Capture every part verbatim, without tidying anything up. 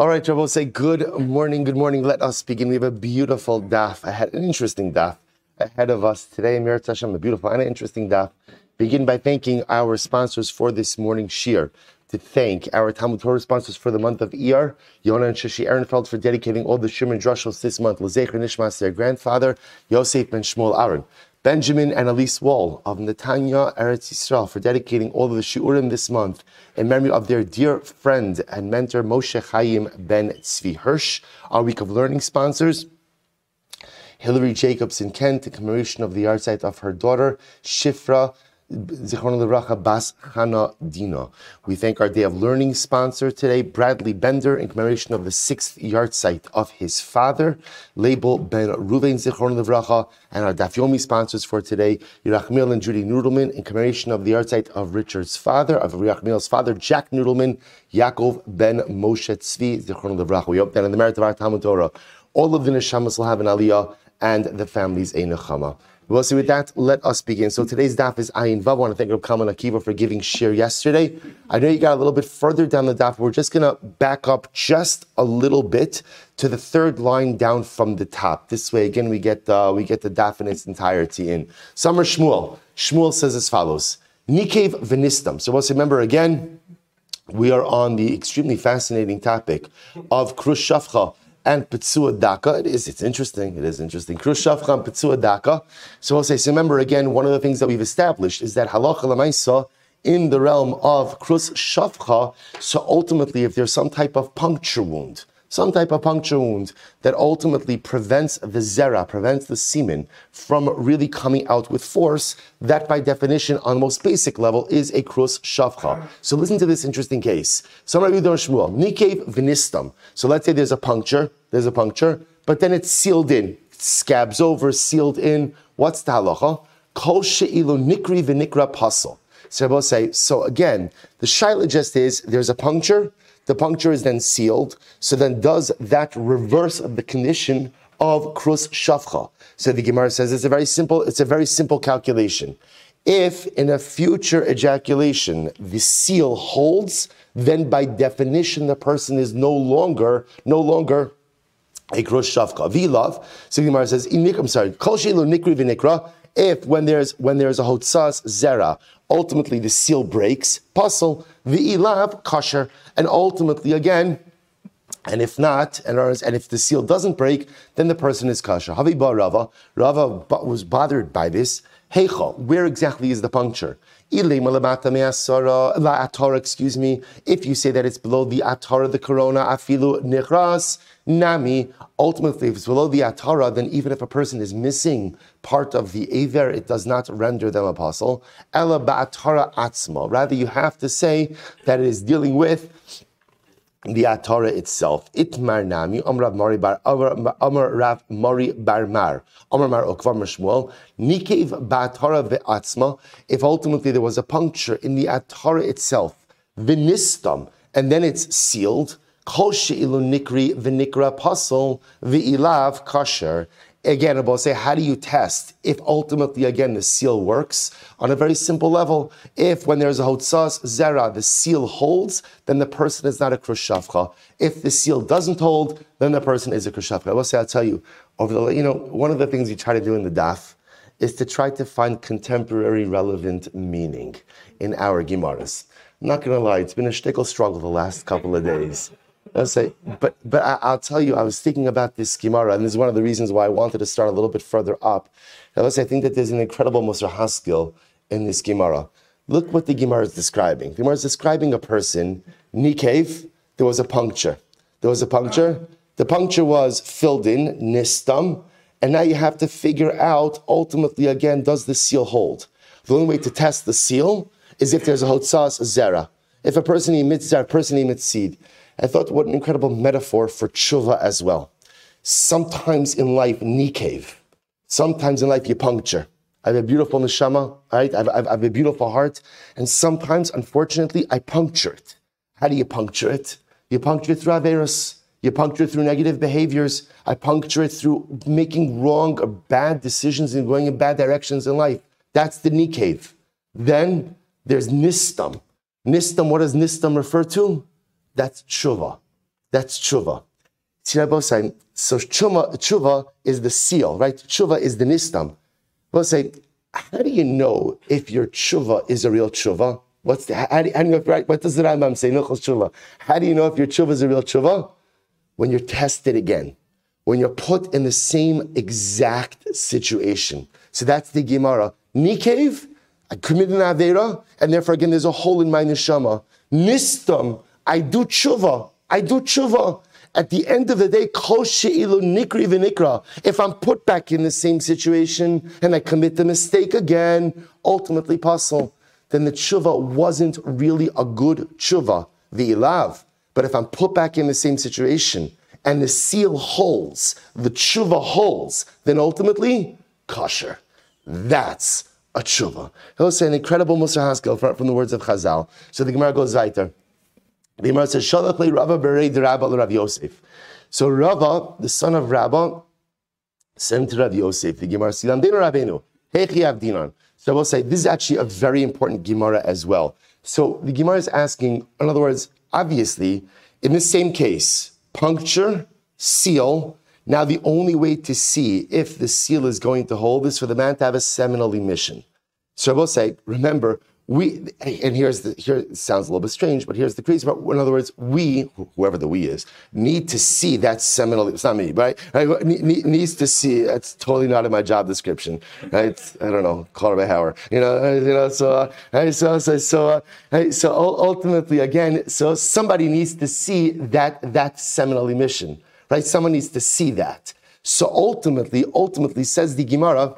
All right, Shabbos, say good morning, good morning. Let us begin. We have a beautiful daf. I had an interesting daf ahead of us today. Mirat Hashem, a beautiful and an interesting daf. Begin by thanking our sponsors for this morning's shiur. To thank our Talmud Torah sponsors for the month of Iyar, Yona and Shashi Ehrenfeld for dedicating all the shiurim and drushos this month. L'zecher nishmas their grandfather, Yosef ben Shmuel Aaron. Benjamin and Elise Wall of Netanya Eretz Yisrael for dedicating all of the shiurim this month in memory of their dear friend and mentor Moshe Chaim Ben Tzvi Hirsch. Our week of learning sponsors, Hilary Jacobs in Kent in commemoration of the yahrzeit of her daughter Shifra Zichron L'Racha Bas Chana Dino. We thank our day of learning sponsor today, Bradley Bender, in commemoration of the sixth yahrzeit of his father, Label Ben Ruven Zichron L'Racha, and our Daf Yomi sponsors for today, Yerachmiel and Judy Noodleman, in commemoration of the yahrzeit of Richard's father, of Yerachmiel's father, Jack Noodleman, Yaakov Ben Moshe Tzvi Zichron L'Racha. We hope that in the merit of our Talmud Torah, all of the neshamas will have an aliyah and the families a nechama. Well, so with that, let us begin. So today's daf is Ayin Vav. I want to thank Rabbi and Akiva for giving shir yesterday. I know you got a little bit further down the daf. We're just going to back up just a little bit to the third line down from the top. This way, again, we get uh, we get the daf in its entirety in. Summer Shmuel. Shmuel says as follows. Nikev v'nistam. So let's remember again, we are on the extremely fascinating topic of Khrush Shafcha and Petzua Daka. It is, it's interesting, it is interesting. Khrush Shafcha and Petzua Daka. So I'll say, so remember again, one of the things that we've established is that halacha l'maisa in the realm of Khrush Shafcha, so ultimately if there's some type of puncture wound, some type of puncture wound that ultimately prevents the zera, prevents the semen from really coming out with force, that by definition, on the most basic level, is a Khrush Shafcha. So listen to this interesting case. So let's say there's a puncture, there's a puncture, but then it's sealed in. It scabs over, sealed in. What's the halacha? Kol she'ilu nikri v'nikra pasal. So I will say, so again, the shaila just is, there's a puncture, the puncture is then sealed. So then does that reverse of the condition of Khrush Shafcha? So the Gemara says it's a very simple, it's a very simple calculation. If in a future ejaculation the seal holds, then by definition the person is no longer, no longer a Khrush Shafcha. Vilav, so the Gemara says, I'm sorry, Kol She'ilu Nikri V'Nikra, if when there's when there's a hotzas zera, ultimately the seal breaks, pasal, the ilav kasher, and ultimately again, and if not, and, and if the seal doesn't break, then the person is kasher. Havi ba Rava, Rava was bothered by this. Heichal, where exactly is the puncture? Excuse me, if you say that it's below the atara, the corona, afilu nechras, nami, ultimately if it's below the atara, then even if a person is missing part of the aver, it does not render them apostle. Ela ba'atara atzma. Rather, you have to say that it is dealing with the atara itself. Itmar nami, Amrav Mari Bar Amrav Mari Bar Mar, Amar Mar Okvar Shmuel, Nikev Ba'atara Ve'atzma, if ultimately there was a puncture in the atara itself, Vinistam, and then it's sealed, Kol She'ilu Nikri V'Nikra Pasal V'ilav Kasher. Again, I'll say, how do you test if ultimately, again, the seal works? On a very simple level, if when there's a hotzas zera, the seal holds, then the person is not a Khrush Shafcha. If the seal doesn't hold, then the person is a Khrush Shafcha. I will say, I'll tell you, over the, you know, one of the things you try to do in the daf is to try to find contemporary relevant meaning in our Gemaras. I'm not going to lie, it's been a shtickle struggle the last couple of days. I'll say, but but I, I'll tell you, I was thinking about this Gemara, and this is one of the reasons why I wanted to start a little bit further up. Now, let's say I think that there's an incredible Moshe Haskell in this Gemara. Look what the Gemara is describing. The Gemara is describing a person, Nikev, there was a puncture. There was a puncture. The puncture was filled in, Nistam, and now you have to figure out, ultimately, again, does the seal hold? The only way to test the seal is if there's a Hotzas Zera. If a person emits Zera, a person emits seed. I thought, what an incredible metaphor for tshuva as well. Sometimes in life, nikev. Sometimes in life, you puncture. I have a beautiful neshama, right? I have, I have a beautiful heart. And sometimes, unfortunately, I puncture it. How do you puncture it? You puncture it through averos. You puncture it through negative behaviors. I puncture it through making wrong or bad decisions and going in bad directions in life. That's the nikev. Then there's nistam. Nistam, what does nistam refer to? That's tshuva. That's tshuva. So tshuva, tshuva is the seal, right? Tshuva is the nistam. We'll say, how do you know if your tshuva is a real tshuva? What's the, how do you, how do you know if, right? What does the Rambam say? How do you know if your tshuva is a real tshuva? When you're tested again, when you're put in the same exact situation. So that's the Gemara. Nikev, I committed an avera, and therefore again there's a hole in my neshama. Nistam, I do tshuva. I do tshuva. At the end of the day, kol she'ilu nikri v'nikra. If I'm put back in the same situation and I commit the mistake again, ultimately pasul, then the tshuva wasn't really a good tshuva, v'ilav. But if I'm put back in the same situation and the seal holds, the tshuva holds, then ultimately, kosher. That's a tshuva. He'll say an incredible Mussar Haskell from the words of Chazal. So the Gemara goes weiter. The Gemara says, Shalach le Rava berei de Rabba le Rav Yosef. So Rava, the son of Rabba, sent him to Rav Yosef. The Gemara says, Rabbeinu, hechi avdinan. So we'll say, this is actually a very important Gemara as well. So the Gemara is asking, in other words, obviously, in the same case, puncture, seal. Now the only way to see if the seal is going to hold is for the man to have a seminal emission. So I will say, remember, we, and here's the, here it sounds a little bit strange, but here's the crazy part. In other words, we, whoever the we is, need to see that seminal, it's not me, right? right? Needs to see, that's totally not in my job description, right? I don't know, call it by Hauer, you know, you know, so, uh, so, so, so, uh, so ultimately again, so somebody needs to see that, that seminal emission, right? Someone needs to see that. So ultimately, ultimately says the Gemara,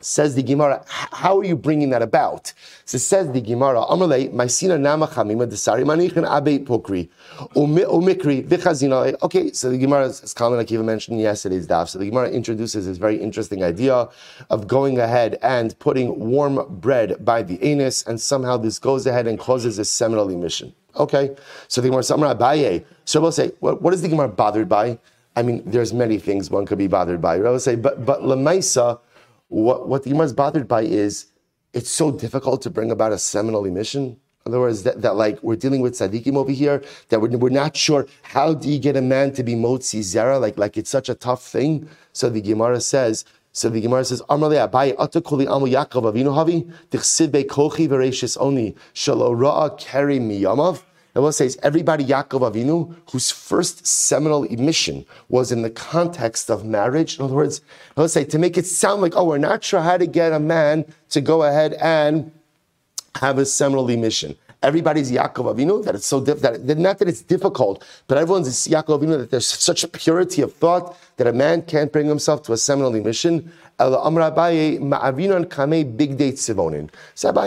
Says the Gemara, how are you bringing that about? So says the Gemara, Amalei, Maisina Nama Chamima Desari Manichin Abe Pokri Umikri Vichazina. Okay, so the Gemara is common, like Akiva mentioned yesterday's daf. So the Gemara introduces this very interesting idea of going ahead and putting warm bread by the anus, and somehow this goes ahead and causes a seminal emission. Okay, so the Gemara says, Amar Abaye. So we'll say, what, what is the Gemara bothered by? I mean, there's many things one could be bothered by. We'll say, but but Lamaisa. What, what the Gemara is bothered by is it's so difficult to bring about a seminal emission. In other words, that, that like we're dealing with tzaddikim over here, that we're, we're not sure how do you get a man to be motzi zera, like, like it's such a tough thing. So the Gemara says, so the Gemara says, Amar le Abaye ata koli amu Yaakov avinu havi tichsid bekochi v'reishis oni shelo ra'a keri miyamav. And what it says, everybody Yaakov Avinu, whose first seminal emission was in the context of marriage. In other words, let's say, to make it sound like, oh, we're not sure how to get a man to go ahead and have a seminal emission. Everybody's Yaakov Avinu, that it's so diff- that it, not that it's difficult, but everyone's Yaakov Avinu, that there's such a purity of thought that a man can't bring himself to a seminal emission. So Abaye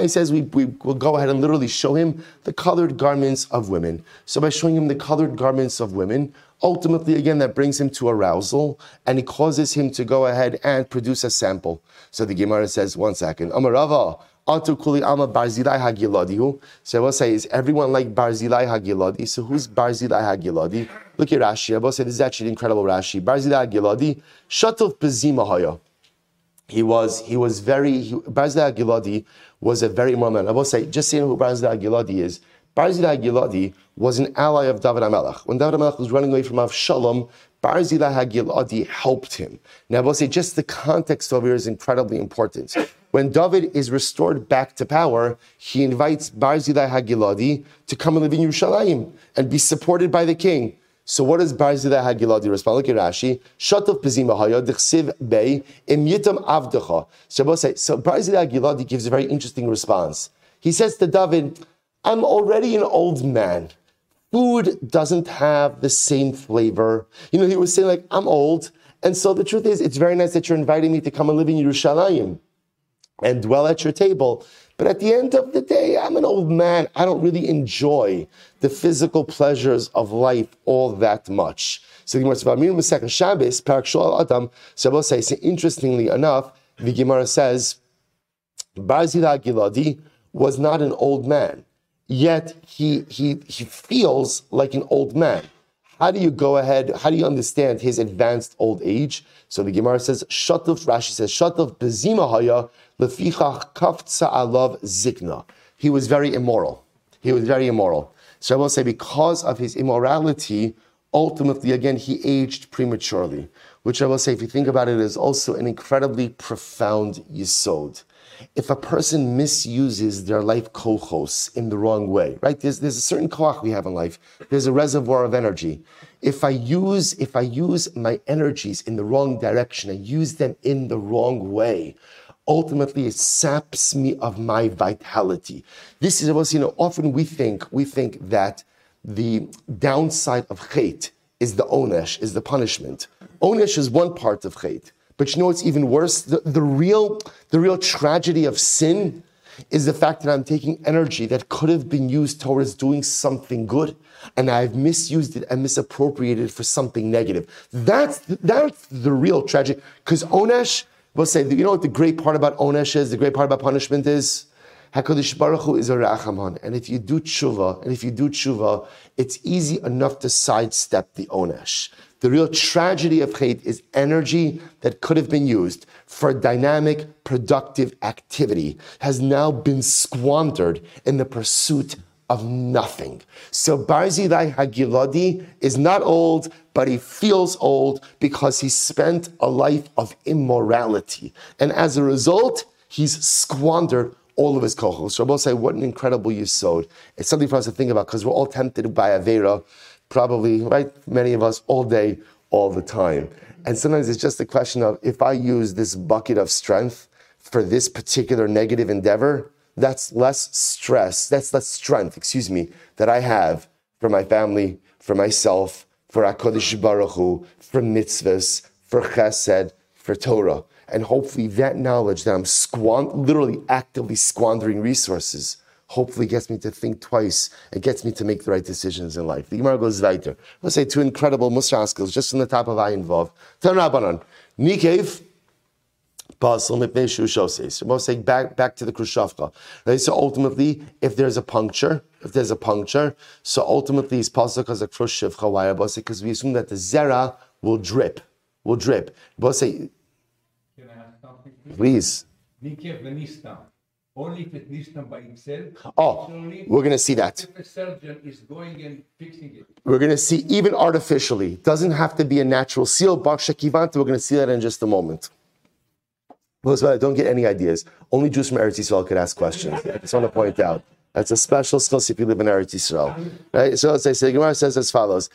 says we, we will go ahead and literally show him the colored garments of women. So by showing him the colored garments of women, ultimately again that brings him to arousal and it causes him to go ahead and produce a sample. So the Gemara says, one second, Amar Rava, Atu Kuli Ama Barzilai Hagiladi. So I will say, is everyone like Barzilai Hagiladi? So who's Barzilai Hagiladi? Look at Rashi. I will say, this is actually an incredible Rashi. Barzilai Hagiladi, Shatov Bezima Haya. He was, he was very, he, Barzilai Hagiladi was a very Mormon. I will say, just saying who Barzilai Hagiladi is, Barzilai Hagiladi was an ally of David HaMalach. When David HaMalach was running away from Avshalom, Barzilai Hagiladi helped him. Now I will say, just the context over here is incredibly important. When David is restored back to power, he invites Barzilai Hagiladi to come and live in Yerushalayim and be supported by the king. So what does Barzilai Hagiladi respond? Look at Rashi. Shatov pezima haya dechsiv bei im yitam avdecha. So Barzilai Hagiladi gives a very interesting response. He says to David, I'm already an old man. Food doesn't have the same flavor. You know, he was saying like, I'm old. And so the truth is, it's very nice that you're inviting me to come and live in Yerushalayim and dwell at your table. But at the end of the day, I'm an old man. I don't really enjoy the physical pleasures of life all that much. So the Gemara says, so I will say, so interestingly enough, the Gemara says, Barzilai Hagiladi was not an old man, yet he, he, he feels like an old man. How do you go ahead? How do you understand his advanced old age? So the Gemara says, Shatov, Rashi says, Shatov bezima haya lefichach kafza alav zikna. He was very immoral. He was very immoral. So I will say, because of his immorality, ultimately, again, he aged prematurely, which I will say, if you think about it, is also an incredibly profound yisod. If a person misuses their life kohos in the wrong way, right? There's, there's a certain koach we have in life. There's a reservoir of energy. If I use, if I use my energies in the wrong direction, I use them in the wrong way, ultimately it saps me of my vitality. This is, you know, often we think, we think that the downside of chait is the onesh, is the punishment. Onesh is one part of chait. But you know what's even worse? The, the, real, the real tragedy of sin is the fact that I'm taking energy that could have been used towards doing something good, and I've misused it and misappropriated it for something negative. That's, that's the real tragedy. Because onesh, we'll say, you know what the great part about onesh is, the great part about punishment is? HaKadosh Baruch Hu is a Rachamon. And if you do tshuva, and if you do tshuva, it's easy enough to sidestep the onesh. The real tragedy of chait is energy that could have been used for dynamic, productive activity has now been squandered in the pursuit of nothing. So Barzilai Hagiladi is not old, but he feels old because he spent a life of immorality. And as a result, he's squandered all of his kohos. So I will say, what an incredible yisod. It's something for us to think about because we're all tempted by Avera. Probably, right, many of us all day, all the time. And sometimes it's just a question of, if I use this bucket of strength for this particular negative endeavor, that's less stress, that's less strength, excuse me, that I have for my family, for myself, for HaKadosh Baruch Hu, for mitzvahs, for chesed, for Torah. And hopefully that knowledge that I'm squand- literally actively squandering resources hopefully gets me to think twice. It gets me to make the right decisions in life. The Gemara goes weiter. Let's say two incredible Musar Haskell's just from the top of Ayin Vav. Tan Rabbanan. Nikev. Basel Mipnei Shu Shosei. So we'll say back, back to the Khrush Shafcha. Right? So ultimately, if there's a puncture, if there's a puncture, so ultimately it's possible because of Khrush Shafcha. Why? Because we assume that the Zera will drip. Will drip. We'll say, can I have something? Please. Nikev Venista. Only if it needs them by himself. Oh, we're going to see that. If a surgeon is going and fixing it. We're going to see, even artificially, doesn't have to be a natural seal. We're going to see that in just a moment. I don't get any ideas. Only Jews from Eretz Yisrael could ask questions. I just want to point out. That's a special skill if you live in Eretz Yisrael. Right? So let's say, the Gemara says as follows.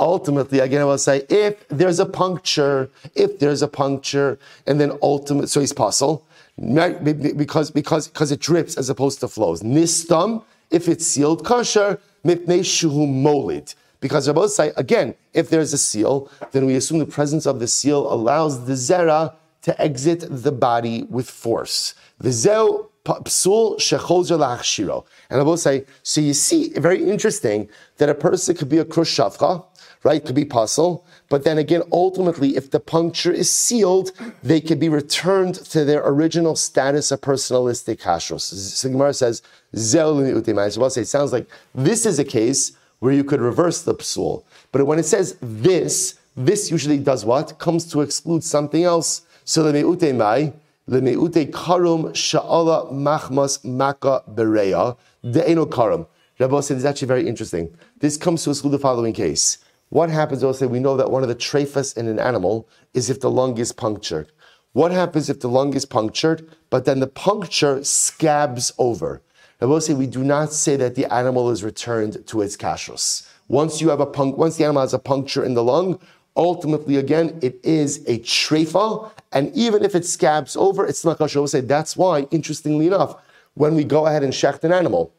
Ultimately, again, I will say, if there's a puncture, if there's a puncture, and then ultimate, so he's puzzle, because because because it drips as opposed to flows. Nistam, if it's sealed, kosher, mipnei shuhu molid. Because I both say, again, if there's a seal, then we assume the presence of the seal allows the zera to exit the body with force. The zeu psul shechozer lachshiro. And I will say, so you see, very interesting that a person could be a Khrush Shafcha, right, could be puzzle, but then again, ultimately, if the puncture is sealed, they can be returned to their original status of personalistic kashrus. So the Gemara says, so I'll say, it sounds like this is a case where you could reverse the psul. But when it says this, this usually does what? Comes to exclude something else. So the me'ute mai, the me'ute karum sha'ala machmas maka bereya de'eno karum. Rabbi said, this is actually very interesting. This comes to exclude the following case. What happens, I'll say, we know that one of the trachas in an animal is if the lung is punctured. What happens if the lung is punctured, but then the puncture scabs over? I will say, we do not say that the animal is returned to its kashrus. Once you have a punct, once the animal has a puncture in the lung, ultimately, again, it is a trefa, and even if it scabs over, it's not kashrus. I will say, that's why, interestingly enough, when we go ahead and shecht an animal,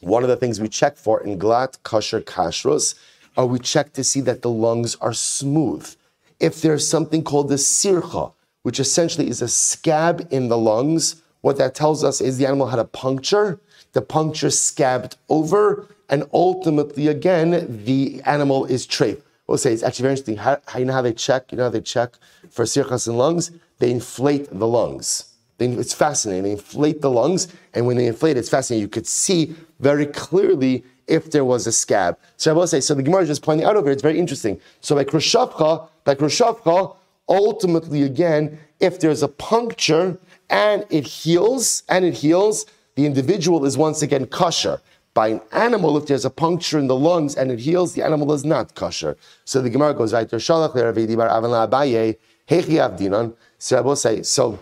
one of the things we check for in glat kasher kashrus, or we check to see that the lungs are smooth. If there's something called the sircha, which essentially is a scab in the lungs, what that tells us is the animal had a puncture, the puncture scabbed over, and ultimately, again, the animal is treif. We'll say, it's actually very interesting. How, how, you know how they check? You know how they check for sirchas in lungs? They inflate the lungs. They, it's fascinating. They inflate the lungs, and when they inflate, it's fascinating. You could see very clearly if there was a scab. So I will say, so the Gemara is just pointing out over here, it's very interesting. So by Khrush Shafcha, by Khrush Shafcha, ultimately again, if there's a puncture and it heals, and it heals, the individual is once again kosher. By an animal, if there's a puncture in the lungs and it heals, the animal is not kosher. So the Gemara goes right to Shalach le'Ravidi bar Avan la'Abaye hechi avdinon. So Rabbi say, so,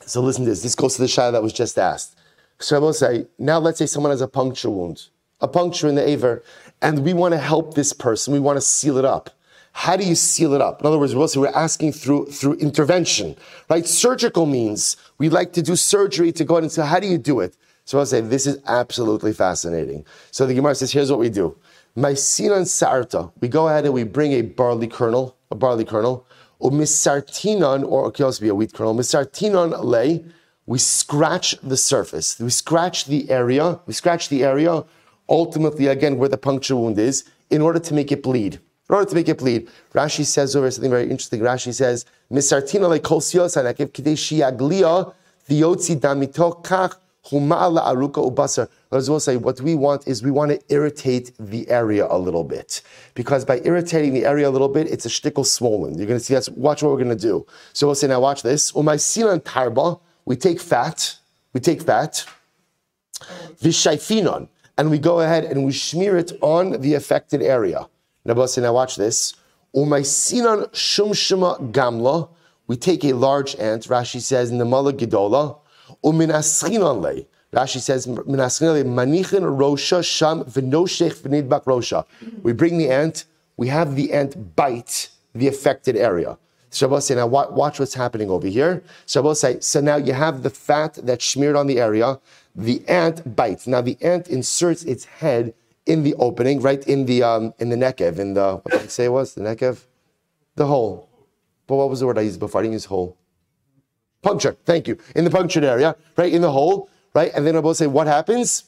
so listen to this. This goes to the shayla that was just asked. So Rabbi say, now let's say someone has a puncture wound, a puncture in the aver, and we want to help this person. We want to seal it up. How do you seal it up? In other words, we're asking through through intervention, right? Surgical means we like to do surgery to go ahead and say, how do you do it? So I'll say, this is absolutely fascinating. So the Gemara says, here's what we do. Maisinan sarta, we go ahead and we bring a barley kernel, a barley kernel, or misartinon, or it could also be a wheat kernel, misartinon lay, we scratch the surface, we scratch the area, we scratch the area, ultimately, again, where the puncture wound is, in order to make it bleed. In order to make it bleed. Rashi says over something very interesting. Rashi says, misartinon lay kol siyosan akev kidei shiaglia v'yotzi damito kach. As we'll say, what we want is we want to irritate the area a little bit. Because by irritating the area a little bit, it's a shtickle swollen. You're going to see that's, watch what we're going to do. So we'll say, now watch this. We take fat, we take fat, vishayfinon, and we go ahead and we smear it on the affected area. Now we'll say, now watch this. Umaysinon shumshuma gamla, we take a large ant, Rashi says, namala gidola. Uminasrinale. Rashi says, Minasrinale, Manichin Rosha Sham Vinoshech Vinidbak Rosha. We bring the ant, we have the ant bite the affected area. So Shabbos say, now watch what's happening over here. Shabbos say, so now you have the fat that's smeared on the area, the ant bites. Now the ant inserts its head in the opening, right in the um, in the nekev, in the, what did I say it was? The nekev? The hole. But what was the word I used before? I didn't use hole. Puncture, thank you. In the punctured area, right, in the hole, right? And then Rabbi say, what happens?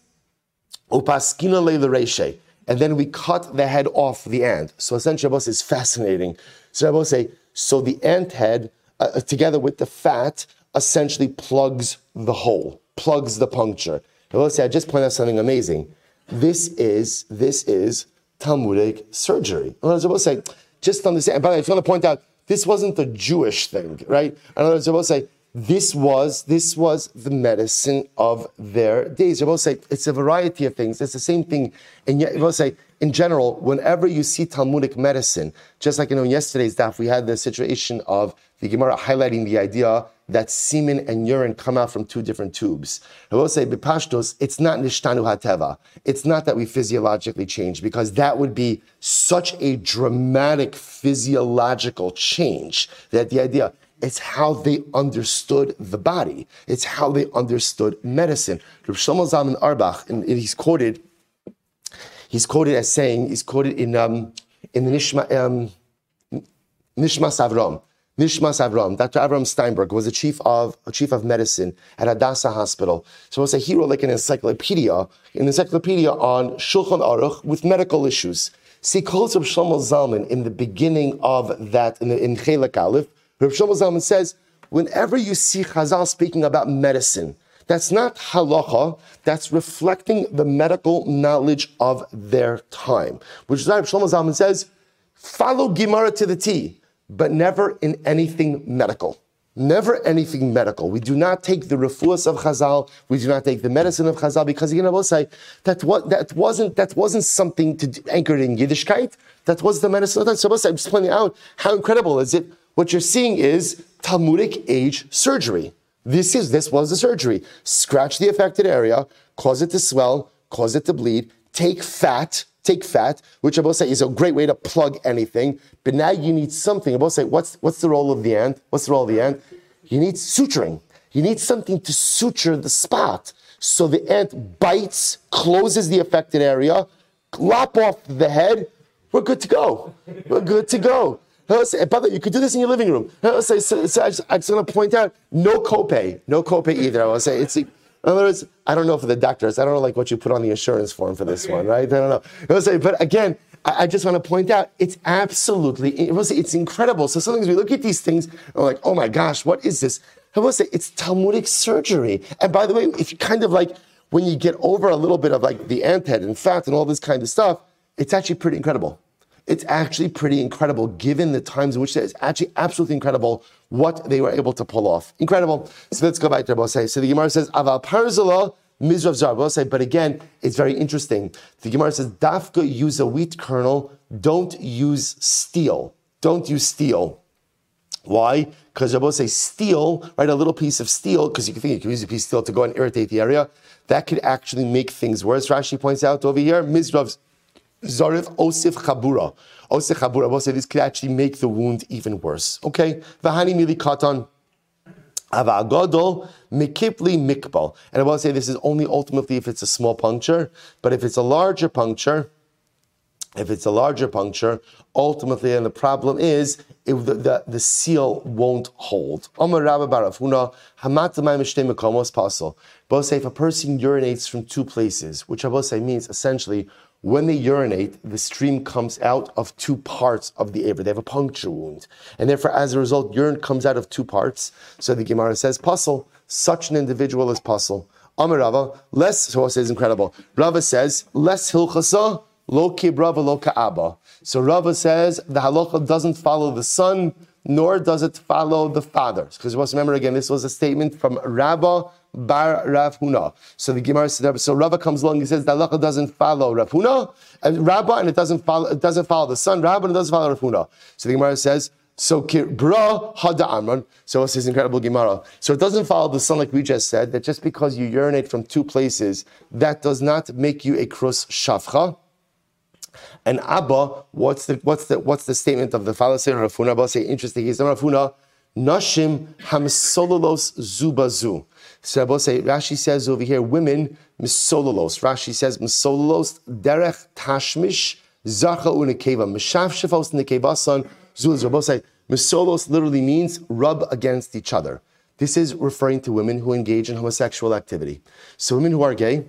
Upaskina le l'reishe. And then we cut the head off the ant. So essentially, Rabbi says, fascinating. So Rabbi say, so the ant head, uh, together with the fat, essentially plugs the hole, plugs the puncture. Rabbi say, I just pointed out something amazing. This is, this is Talmudic surgery. And Rabbi say, just understand, and by the way, if you want to point out, this wasn't the Jewish thing, right? In other words, Rabbi say, This was this was the medicine of their days. I will say it's a variety of things. It's the same thing, and yet I will say in general, whenever you see Talmudic medicine, just like you know in yesterday's daf, we had the situation of the Gemara highlighting the idea that semen and urine come out from two different tubes. I will say b'pashtos, it's not nishtanu hateva. It's not that we physiologically change, because that would be such a dramatic physiological change that the idea. It's how they understood the body. It's how they understood medicine. Rav Shlomo Zalman Arbach, and he's quoted, he's quoted as saying, he's quoted in um, in the Nishma um, Nishma Savram. Nishma Savram, Doctor Avram Steinberg, was a chief of a chief of medicine at Hadassah Hospital. So we'll say he wrote like an encyclopedia, an encyclopedia on Shulchan Aruch with medical issues. See, quotes of Shlomo Zalman in the beginning of that in, in Chelek Aleph. Rav Shlomo Zalman says, whenever you see Chazal speaking about medicine, that's not halacha, that's reflecting the medical knowledge of their time. Which is why Rav Shlomo Zalman says, follow Gemara to the T, but never in anything medical. Never anything medical. We do not take the refuas of Chazal. We do not take the medicine of Chazal, because again, I will say that was, that wasn't that wasn't something to do, anchored in Yiddishkeit. That was the medicine of that. So I was pointing out how incredible is it. What you're seeing is Talmudic age surgery. This is this was the surgery. Scratch the affected area, cause it to swell, cause it to bleed. Take fat, take fat, which I will say is a great way to plug anything. But now you need something. I will say, what's what's the role of the ant? What's the role of the ant? You need suturing. You need something to suture the spot. So the ant bites, closes the affected area, lop off the head. We're good to go. We're good to go. Brother, you could do this in your living room. So, so, so I just, I'm just going to point out, no copay. No copay either, I will say. It's, in other words, I don't know for the doctors. I don't know like what you put on the insurance form for this one, right? I don't know. I will say, but again, I, I just want to point out, it's absolutely, I will say, it's incredible. So sometimes we look at these things, and we're like, oh my gosh, what is this? I will say, it's Talmudic surgery. And by the way, if you kind of like, when you get over a little bit of like the ant head and fat and all this kind of stuff, it's actually pretty incredible. It's actually pretty incredible, given the times in which it's actually absolutely incredible what they were able to pull off. Incredible. So let's go back to Rabbi Say. So the Gemara says, Aval Parzala Mizrav Zara. We'll say, but again, it's very interesting. The Gemara says, Dafka, use a wheat kernel. Don't use steel. Don't use steel. Why? Because Rabbi say steel, right? A little piece of steel, because you can think you can use a piece of steel to go and irritate the area. That could actually make things worse. Rashi points out over here, Mizrav Zarif Osif Chabura. Osif Chabura. Rabbi say this could actually make the wound even worse. Okay? Vahani Mili Katan. Avagodol Mikipli Mikbal. And I will say this is only ultimately if it's a small puncture, but if it's a larger puncture, if it's a larger puncture, ultimately, and the problem is, it, the, the, the seal won't hold. Amar Rabba bar Avuna, hamat l'mayim shtei mekomos pasul. Both say if a person urinates from two places, which I both say means essentially when they urinate, the stream comes out of two parts of the aver. They have a puncture wound, and therefore, as a result, urine comes out of two parts. So the Gemara says, pasul. Such an individual is pasul. Amar Rava, less. So both say is incredible. Rava says less hilchasa. Lo kibra v'lo ka'aba. So Rava says the halacha doesn't follow the son, nor does it follow the father. Because you must remember again, this was a statement from Rabba bar Rav Huna. So the Gemara said, so Rava comes along, he says the halacha doesn't follow Rav Huna, and Rabba, and it doesn't follow, it doesn't follow the son, Rabba, and it doesn't follow Rav Huna. So the Gemara says, so kibra hada amran. So it's this incredible Gemara. So it doesn't follow the son like we just said, that just because you urinate from two places, that does not make you a Khrush Shafcha. And Abba, what's the what's the what's the statement of the father? Say Rav Huna. Abba say interesting. He's Rav Huna. Nashim hamsololos zubazu. So Abba say Rashi says over here, women misololos. Rashi says misololos derech tashmish zacha unikeva mishav shafos nikevasan zulz. Abba say misolos literally means rub against each other. This is referring to women who engage in homosexual activity. So women who are gay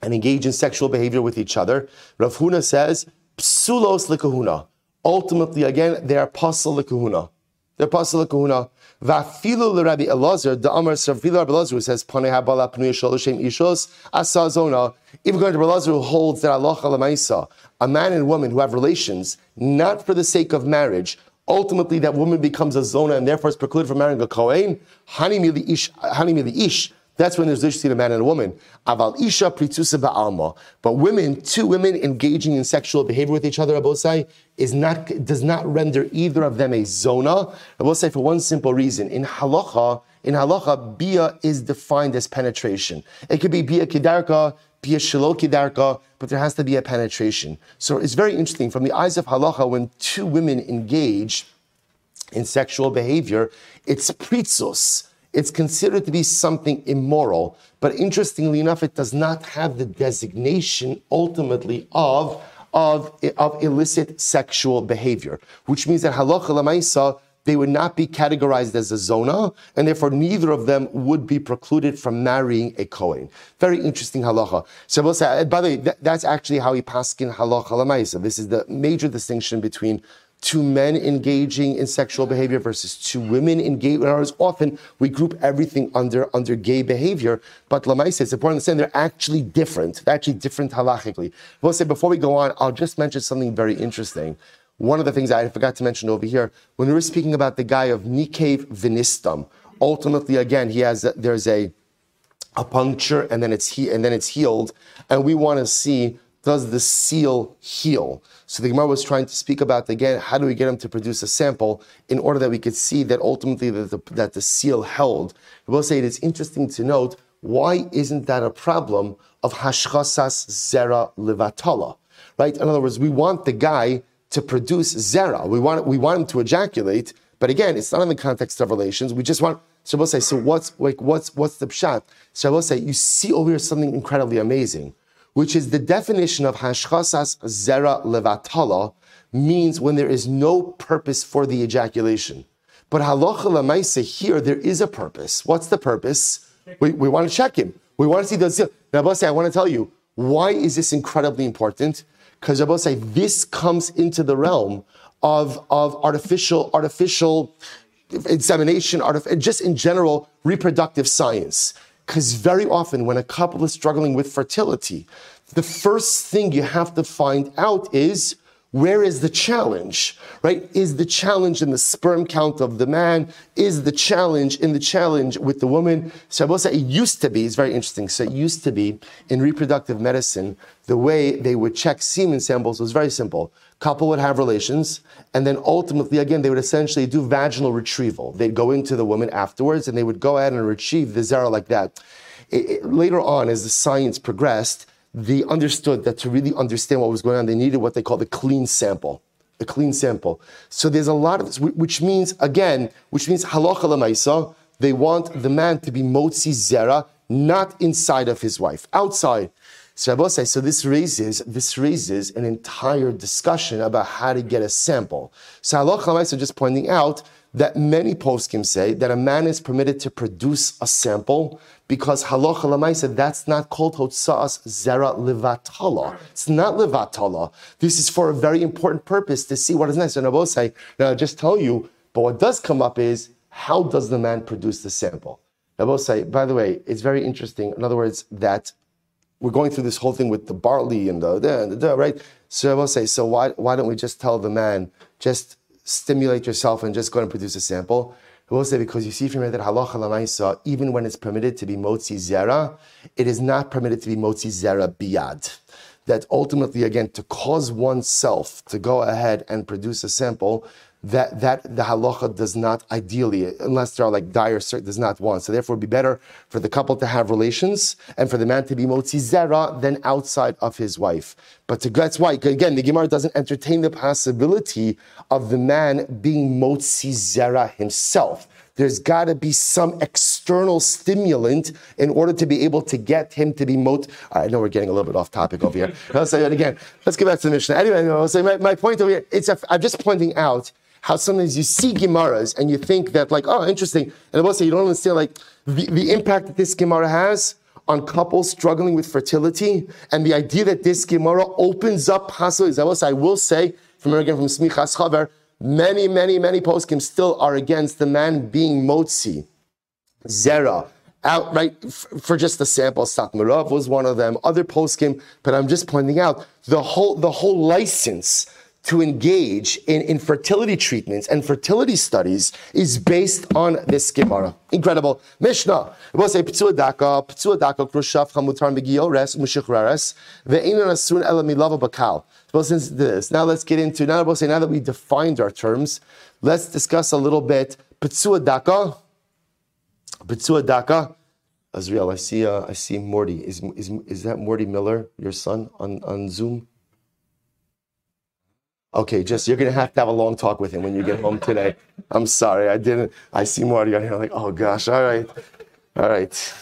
and engage in sexual behavior with each other. Rav Huna says, psulos l'kahuna. Ultimately, again, they are pasul l'kahuna. They're pasul l'kahuna. V'afilu l'Rabbi Elazar, the Amar Sravila Rabbi Elazar, who says, Panei ha'bala p'nuya sholoshem ishos, asazona. Even going to Rabbi Elazar, who holds that halacha l'maisa, a man and woman who have relations, not for the sake of marriage, ultimately that woman becomes a zona and therefore is precluded from marrying a kohen. Hani mi li'ish, hani mi li'ish. That's when there's literally a man and a woman. Aval isha pritzusa ba'alma. But women, two women engaging in sexual behavior with each other, Abosai, is not does not render either of them a zona. Abosai, for one simple reason. In halacha, in halacha, bia is defined as penetration. It could be bia kidarka, bia shelo kidarka, but there has to be a penetration. So it's very interesting. From the eyes of halacha, when two women engage in sexual behavior, it's pritzus. It's considered to be something immoral, but interestingly enough, it does not have the designation ultimately of, of, of illicit sexual behavior, which means that halacha l'maisa, they would not be categorized as a zona, and therefore neither of them would be precluded from marrying a kohen. Very interesting halacha. So we'll say, by the way, that, that's actually how we paskin halacha l'maisa. This is the major distinction between two men engaging in sexual behavior versus two women engaging. Often we group everything under, under gay behavior, but Lamaisa, it's important to understand they're actually different. They're actually different halachically. We'll say before we go on, I'll just mention something very interesting. One of the things I forgot to mention over here, when we were speaking about the guy of Nikev Vinistam, ultimately again, he has a, there's a, a puncture and then it's he and then it's healed, and we want to see, does the seal heal? So the Gemara was trying to speak about, again, how do we get him to produce a sample in order that we could see that ultimately that the, that the seal held. We will say it is interesting to note, why isn't that a problem of hashchasas zera levatala? Right? In other words, we want the guy to produce zera. We want, we want him to ejaculate, but again, it's not in the context of relations. We just want... So we'll say, so what's, like, what's, what's the pshat? So we'll say, you see over here something incredibly amazing, which is the definition of hashchasas zera levatala, means when there is no purpose for the ejaculation. But halacha l'maisa here, there is a purpose. What's the purpose? We, we want to check him. We want to see the seal. Now, Abosai, I want to tell you, why is this incredibly important? Because, Abosai, this comes into the realm of, of artificial, artificial insemination, artif- just in general, reproductive science. Because very often when a couple is struggling with fertility, the first thing you have to find out is Where is the challenge, right? Is the challenge in the sperm count of the man? Is the challenge in the challenge with the woman? So I will say it used to be, it's very interesting, so it used to be in reproductive medicine, the way they would check semen samples was very simple. Couple would have relations, and then ultimately, again, they would essentially do vaginal retrieval. They'd go into the woman afterwards, and they would go ahead and retrieve the zera like that. It, it, later on, as the science progressed, they understood that to really understand what was going on, they needed what they call the clean sample, the clean sample. So there's a lot of this, which means, again, which means halacha l'maisa, they want the man to be motzi zera, not inside of his wife, outside. So Rabosai, so this raises, this raises an entire discussion about how to get a sample. So halacha l'maisa, just pointing out that many poskim say that a man is permitted to produce a sample because halacha l'maisa, that's not called hotza'as zera levatala. It's not levatala. This is for a very important purpose to see what is next. And I will say, now I'll just tell you, but what does come up is, how does the man produce the sample? I will say, by the way, it's very interesting. In other words, that we're going through this whole thing with the barley and the, the, the, the right? So I will say, so why, why don't we just tell the man, just stimulate yourself and just go and produce a sample? I will say, because you see from here that halacha l'maisa, even when it's permitted to be motzi zera, it is not permitted to be motzi zera biyad. That ultimately, again, to cause oneself to go ahead and produce a sample, that that the halacha does not ideally, unless there are like dire, does not want. So therefore, it would be better for the couple to have relations and for the man to be motzi zera than outside of his wife. But to, that's why, again, the Gemara doesn't entertain the possibility of the man being motzi zera himself. There's got to be some external stimulant in order to be able to get him to be mot. I know we're getting a little bit off topic over here. I'll say that again. Let's get back to the Mishnah. Anyway, I'll say my, my point over here, it's a, I'm just pointing out how sometimes you see Gemaras and you think that, like, oh, interesting. And I will say, you don't understand, like, the, the impact that this Gemara has on couples struggling with fertility, and the idea that this Gemara opens up possibilities. I will say, I will say, from again, from Smichas Chaver, many, many, many poskim still are against the man being motzi zera, outright, for just the sample. Satmarov was one of them, other poskim, but I'm just pointing out the whole, the whole license to engage in, in fertility treatments and fertility studies is based on this Gemara. Incredible. Mishnah. It will say, Petzua Daka, Petzua Daka, Khrush Shafcha, Mutar Megiyores, Mushikreres, Ve'enon Asun Ela Milava Bakal. Well, since this, now let's get into, now, say, now that we defined our terms, let's discuss a little bit. Petzua Daka, Petzua Daka, Azriel, I see, uh, I see Morty. Is, is, is that Morty Miller, your son, on, on Zoom? Okay, just, you're going to have to have a long talk with him when you get home today. I'm sorry, I didn't, I see Morty on here, I'm like, oh gosh, all right, all right.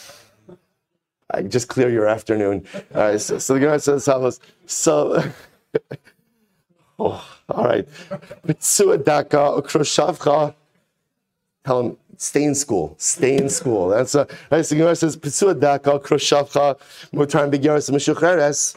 I just clear your afternoon. All right, so, so, so, so, so oh, all right. Petzua Daka, Khrush Shafcha. Tell him, stay in school. Stay in school. That's a, right, so the Gemara says, Petzua Daka, Khrush Shafcha, Mutar Begyaris, Meshuchreres.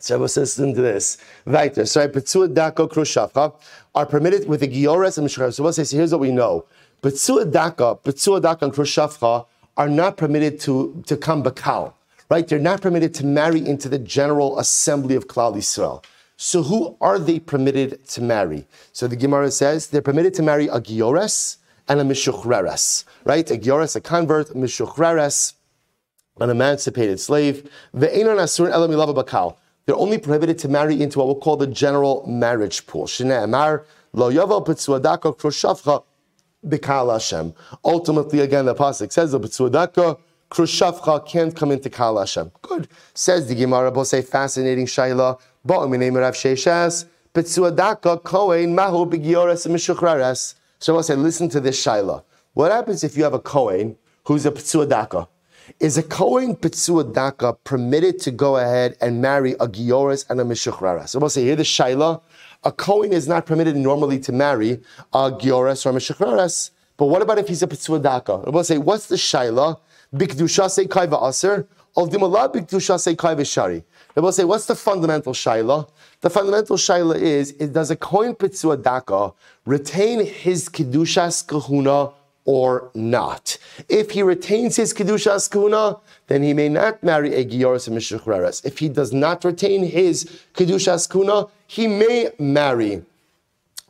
So we'll listen to this. Weiter. So Petzua Daka, Khrush Shafcha are permitted with the Gioras and Meshuchreres. So we'll say, so here's what we know. Petzua Daka, Petzua Daka, and Khrush Shafcha are not permitted to, to come bakal, right? They're not permitted to marry into the general assembly of Klal Yisrael. So who are they permitted to marry? So the Gemara says they're permitted to marry a Gioras and a Meshuchreres, right? A Gioras, a convert, Meshuchreres, an emancipated slave. Ve'enon asur ela milava bakal. They're only prohibited to marry into what we'll call the general marriage pool. Shnei amar lo yovel Petzua Daka Khrush Shafcha B'Ka'al Hashem. Ultimately, again, the pasuk says the Petzua Daka Khrush Shafcha can't come into Ka'al Hashem. Good. Says the Gemara, we'll say, fascinating Shaila. Ba'u minei Rav Sheshas Petzua Daka Kohen Mahu B'Gioras Meshuchreres. So we'll say, listen to this Shaila. What happens if you have a Kohen who's a Petzua Daka? Is a Kohen Petzua Daka permitted to go ahead and marry a Gioras and a Meshuchreres? So we'll say, here the Shaila. A Kohen is not permitted normally to marry a Gioras or a Meshuchreres. But what about if he's a Petzua Daka? We'll say, what's the Shaila? Bikdusha say Kai Va'aser. Ovdimullah Bikdusha say Kai V'shari. We'll say, what's the fundamental Shaila? The fundamental Shaila is, is, does a Kohen Petzua Daka retain his Kedushas Kahuna or not. If he retains his Kedushas Kuna, then he may not marry a Gioras Meshukreres. If he does not retain his Kedushas Kuna, he may marry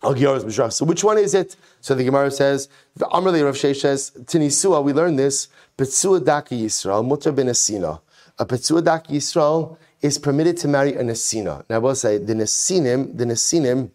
a Gioras Meshukreres. So which one is it? So the Gemara says, the Amrli Rav Sheish says, Tinisua, we learn this, Petzua Daka Yisrael, Mutter ben Asina. A Petzua Daka Yisrael is permitted to marry a Nesina. Now I will say, the Nesinim, the Nesinim,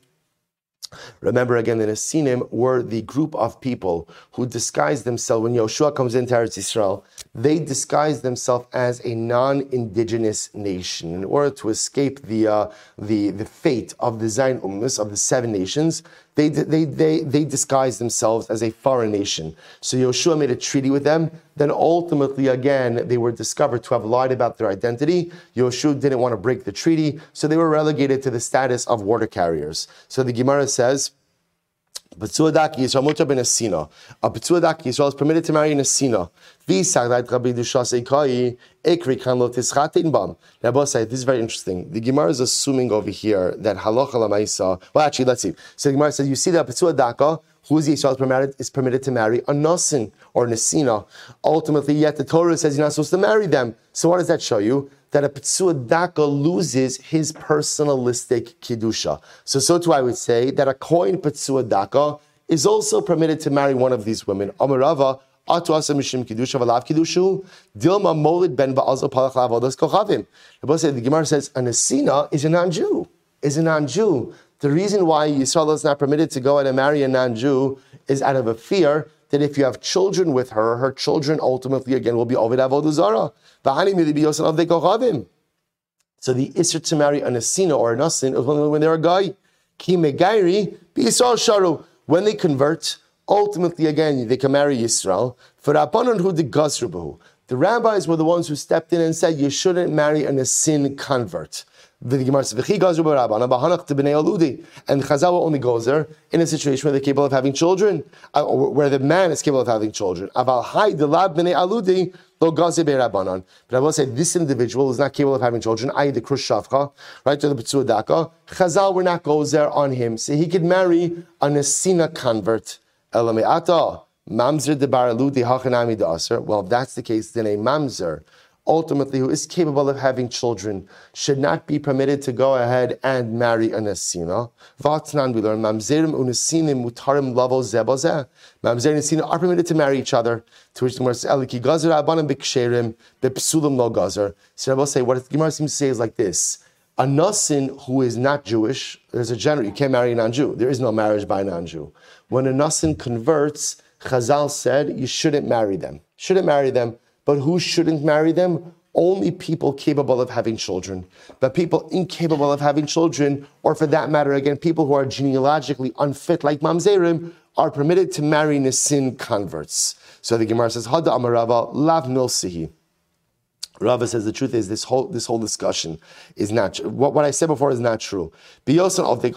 remember again, the Nesinim were the group of people who disguised themselves. When Yoshua comes into Eretz Yisrael, they disguised themselves as a non-indigenous nation in order to escape the uh, the the fate of the Zayin Ummus of the seven nations. They they they they disguised themselves as a foreign nation. So Yoshua made a treaty with them. Then ultimately, again, they were discovered to have lied about their identity. Yoshua didn't want to break the treaty, so they were relegated to the status of water carriers. So the Gemara says, Petzua Daka Yisrael mutar ben Asina. A Petzua Daka Yisrael is permitted to marry an Asina. Now, both say this is very interesting. The Gemara is assuming over here that halacha lamaisa. Well, actually, let's see. So the Gemara says, you see that Petzua Daka, who is Yisrael, is permitted, is permitted to marry a Nasin or Nesina. Ultimately, yet the Torah says you're not supposed to marry them. So what does that show you? That a Petzua Daka loses his personalistic Kedusha. So, so too I would say that a coin Petzua Daka is also permitted to marry one of these women. Amar Rava, Atu Asa Mishim Kedusha Valav Kedushu, Dilma Molid Ben Ba'azo Palach La'avodas Kochavim. The Gemara says a Nesina is a non-Jew, is a non-Jew. The reason why Yisrael is not permitted to go and marry a non-Jew is out of a fear that if you have children with her, her children ultimately again will be Ovid Avodah Zarah. So the Isser to marry a Nesina or a Nasin is when they're a guy. Ki Megairi B'Yisrael Sharu. When they convert, ultimately again they can marry Yisrael. For Rabbanon Hu D'Gazrubahu. The rabbis were the ones who stepped in and said you shouldn't marry a Nasin convert. And Chazal will only goes there in a situation where they're capable of having children, or where the man is capable of having children. But I will say this individual is not capable of having children, that is the Khrush Shafcha, right, to the Petzua Daka. Chazal will not goes there on him. So he could marry a Nesina convert. Well, if that's the case, then a Mamzer, ultimately, who is capable of having children, should not be permitted to go ahead and marry a Nesina. Vatnan, we learn, Mamzerim unesinim mutarim lavo zebozeh. Mamzer and Nesina are permitted to marry each other. To which the Gemara says, Eliki gazer abanim b'ksherim b'psulim lo gazer. So I will say, what the Gemara seems to say is like this. A Nasin who is not Jewish, there's a general, you can't marry a non-Jew. There is no marriage by a non-Jew. When a Nasin converts, Chazal said, you shouldn't marry them. Shouldn't marry them. But who shouldn't marry them? Only people capable of having children. But people incapable of having children, or for that matter, again, people who are genealogically unfit, like Mamzerim, are permitted to marry Nesin converts. So the Gemara says, Hada Amar Rava, Lav Nilsihi. Rava says the truth is this whole this whole discussion is not true. What, what I said before is not true. When the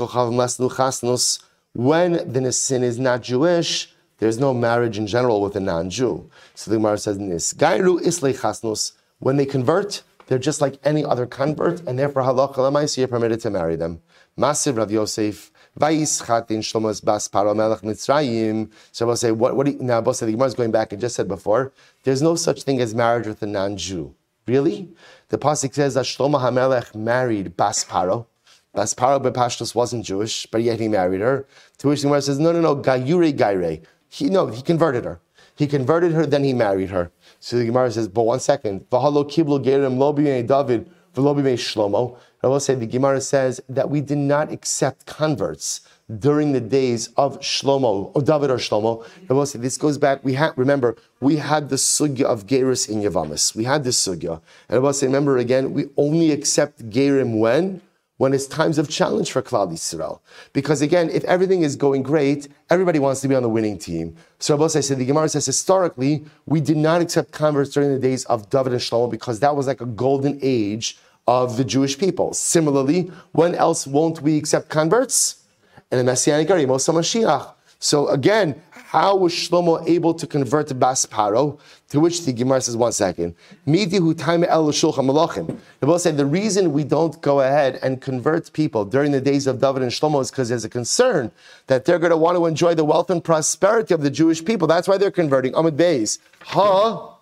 Nesin is not Jewish, there's no marriage in general with a non-Jew. So the Gemara says in this, Gairu Islei Chasnos, when they convert, they're just like any other convert, and therefore halacha l'maisa you're permitted to marry them. Masiv Rav Yosef, Vayischatin Shlomo's Bas Paro Melech Mitzrayim. So I will say, what, what do you, now I will say, the Gemara is going back and just said before, there's no such thing as marriage with a non-Jew. Really? The Pasuk says that Shlomo HaMelech married Bas Paro. Bas Paro Bepashtos wasn't Jewish, but yet he married her. To which the Gemara says, no, no, no, Gayure Gaire. He, no, he converted her. He converted her, then he married her. So the Gemara says, but one second. V'halo kiblu gerim lo b'mei David v'lo b'mei Shlomo. I will say the Gemara says that we did not accept converts during the days of Shlomo, or David or Shlomo. I will say this goes back. We had remember we had the sugya of Geirus in Yavamis. We had the sugya, and I will say remember again. We only accept gerim when. when it's times of challenge for Klal Yisrael. Because again, if everything is going great, everybody wants to be on the winning team. So Rabbi said, the Gemara says, historically, we did not accept converts during the days of David and Shlomo because that was like a golden age of the Jewish people. Similarly, when else won't we accept converts? In the Messianic era, Yemos HaMashiach. So again, How was Shlomo able to convert to Bas Paro? To which the Gemara says, one second. The Bible said the reason we don't go ahead and convert people during the days of David and Shlomo is because there's a concern that they're going to want to enjoy the wealth and prosperity of the Jewish people. That's why they're converting. Amid Beis. Ha.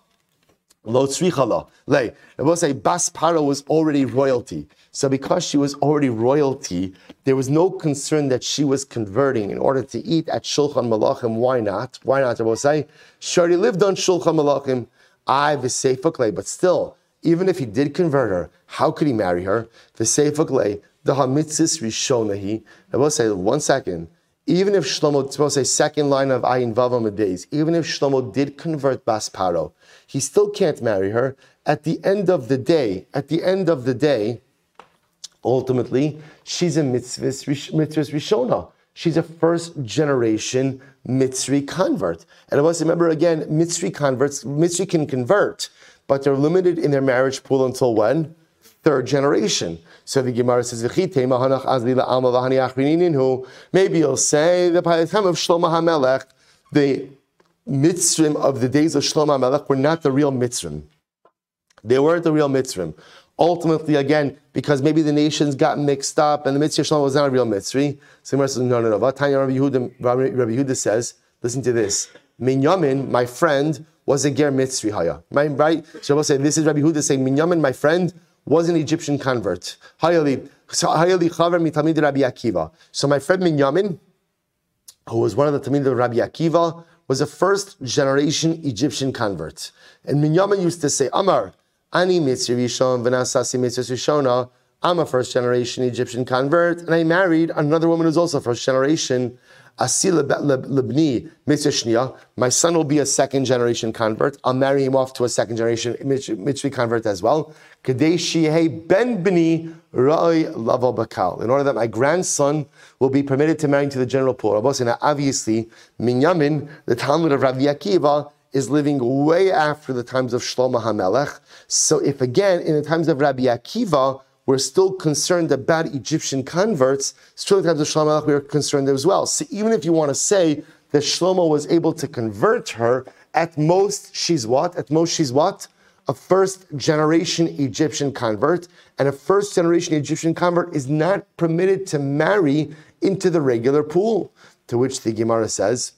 Lo tzrichala. The Bible says Bas Paro was already royalty. So because she was already royalty, there was no concern that she was converting in order to eat at Shulchan Malachim. Why not? Why not? I will say, she already lived on Shulchan Malachim. I v'seifuk. But still, even if he did convert her, how could he marry her? V'seifuk the hamitzis rishonahi. I will say, one second. Even if Shlomo, I will say, second line of Ayin Vavam days. Even if Shlomo did convert Bas Paro, he still can't marry her. At the end of the day, at the end of the day. Ultimately, she's a mitzvahs rishona. She's a first-generation Mitzri convert. And I must remember again, Mitzri converts, Mitzri can convert, but they're limited in their marriage pool until when? Third generation. So the Gemara says, maybe you'll say that by the time of Shlomo HaMelech, the Mitzrim of the days of Shlomo HaMelech were not the real Mitzrim. They weren't the real Mitzrim. Ultimately, again, because maybe the nations got mixed up and the Mitzvah Shalom was not a real Mitzri. So Gemara says, no, no, no. Vatanya Rabbi Yehuda, Rabbi Yehuda says, listen to this. Minyamin, my friend, was a Ger Mitzri Haya. My, right? So said, this is Rabbi Yehuda saying, Minyamin, my friend, was an Egyptian convert. Hayali, Hayali Chaver mitamid Rabbi Akiva. So my friend Minyamin, who was one of the Tamid of Rabbi Akiva, was a first generation Egyptian convert. And Minyamin used to say, Amar, Ani Mitzri Rishon v'nasasi Mitzri Rishona. I'm a first-generation Egyptian convert, and I married another woman who's also first-generation. Asi lebni Mitzri Shnia. My son will be a second-generation convert. I'll marry him off to a second-generation Mitzri convert as well. Kedei sheyeh ben bni ra'oi lavo bakal. In order that my grandson will be permitted to marry into the general pool. Now, obviously, Minyamin, the Talmud of Rabbi Akiva, is living way after the times of Shlomo HaMelech. So if again, in the times of Rabbi Akiva, we're still concerned about Egyptian converts, still in the times of Shlomo HaMelech, we are concerned as well. So even if you want to say that Shlomo was able to convert her, at most she's what? At most she's what? A first-generation Egyptian convert. And a first-generation Egyptian convert is not permitted to marry into the regular pool. To which the Gemara says,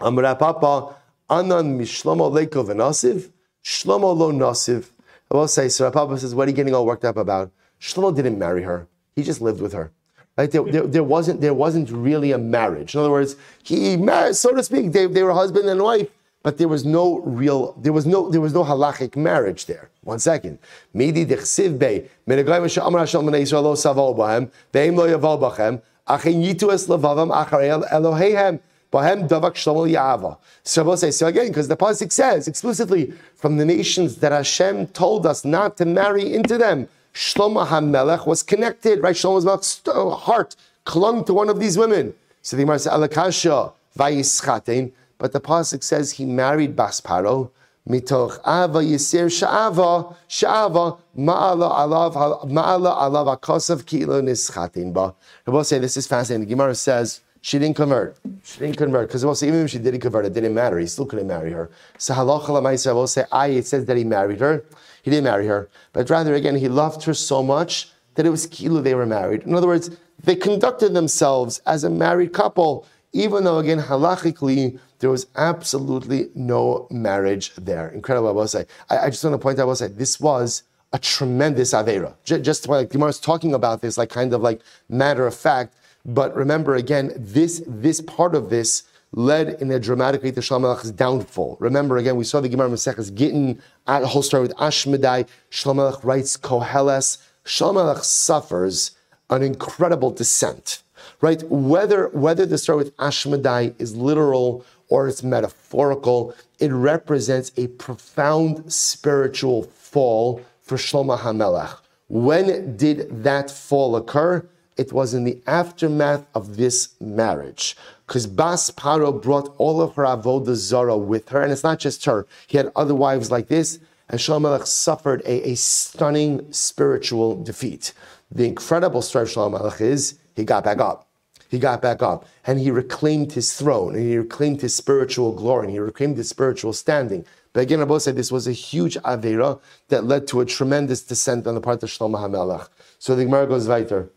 Amra Papa, Anan mishlomo leiko v'nasiv, Shlomo lo nasiv. I will say, so Papa says, what are you getting all worked up about? Shlomo didn't marry her. He just lived with her. Right? There, there, there, wasn't, there wasn't really a marriage. In other words, he married, so to speak, they, they were husband and wife, but there was no real, there was no, there was no halachic marriage there. One second. Midi dechsiv bei, menegoyim she'amar Hashem b'nei Yisrael lo savol b'hem, be'im lo yavol b'chem, achin yitu es levavam acharei Eloheihem. So I will say, so again, because the pasuk says explicitly from the nations that Hashem told us not to marry into them, Shlomo HaMelech was connected, right? Shlomo HaMelech's heart clung to one of these women. So the Gemara says, Alakasha vayischatyn, but the pasuk says he married Bas Paro. Mitoch ava yisir sha'ava sha'ava ma'ala alav ma'ala alav hakasav ki'ilo nischatin ba. I will say this is fascinating. The Gemara says, she didn't convert. She didn't convert. Because I will say, even if she didn't convert, it didn't matter. He still couldn't marry her. So halacha l'maaseh, I will say, I, it says that he married her. He didn't marry her. But rather, again, he loved her so much that it was kilu they were married. In other words, they conducted themselves as a married couple, even though, again, halachically, there was absolutely no marriage there. Incredible, I will say. I, I just want to point out, I will say, this was a tremendous aveira. J- just like Gemara's talking about this, like kind of like matter of fact. But remember, again, this this part of this led in a dramatic way to Shlomo HaMelech's downfall. Remember, again, we saw the Gemara Maseches Gittin, the whole story with Ashmedai. Shlomo HaMelech writes Koheles. Shlomo HaMelech suffers an incredible descent, right? Whether, whether the story with Ashmedai is literal or it's metaphorical, it represents a profound spiritual fall for Shlomo HaMelech. When did that fall occur? It was in the aftermath of this marriage. Because Bas Paro brought all of her avodah zarah with her, and it's not just her. He had other wives like this, and Shlomo HaMelech suffered a, a stunning spiritual defeat. The incredible story of Shlomo HaMelech is he got back up. he got back up and he reclaimed his throne and he reclaimed his spiritual glory and he reclaimed his spiritual standing. But again, Abba said this was a huge Aveira that led to a tremendous descent on the part of Shlomo HaMelech. So the Gemara goes weiter.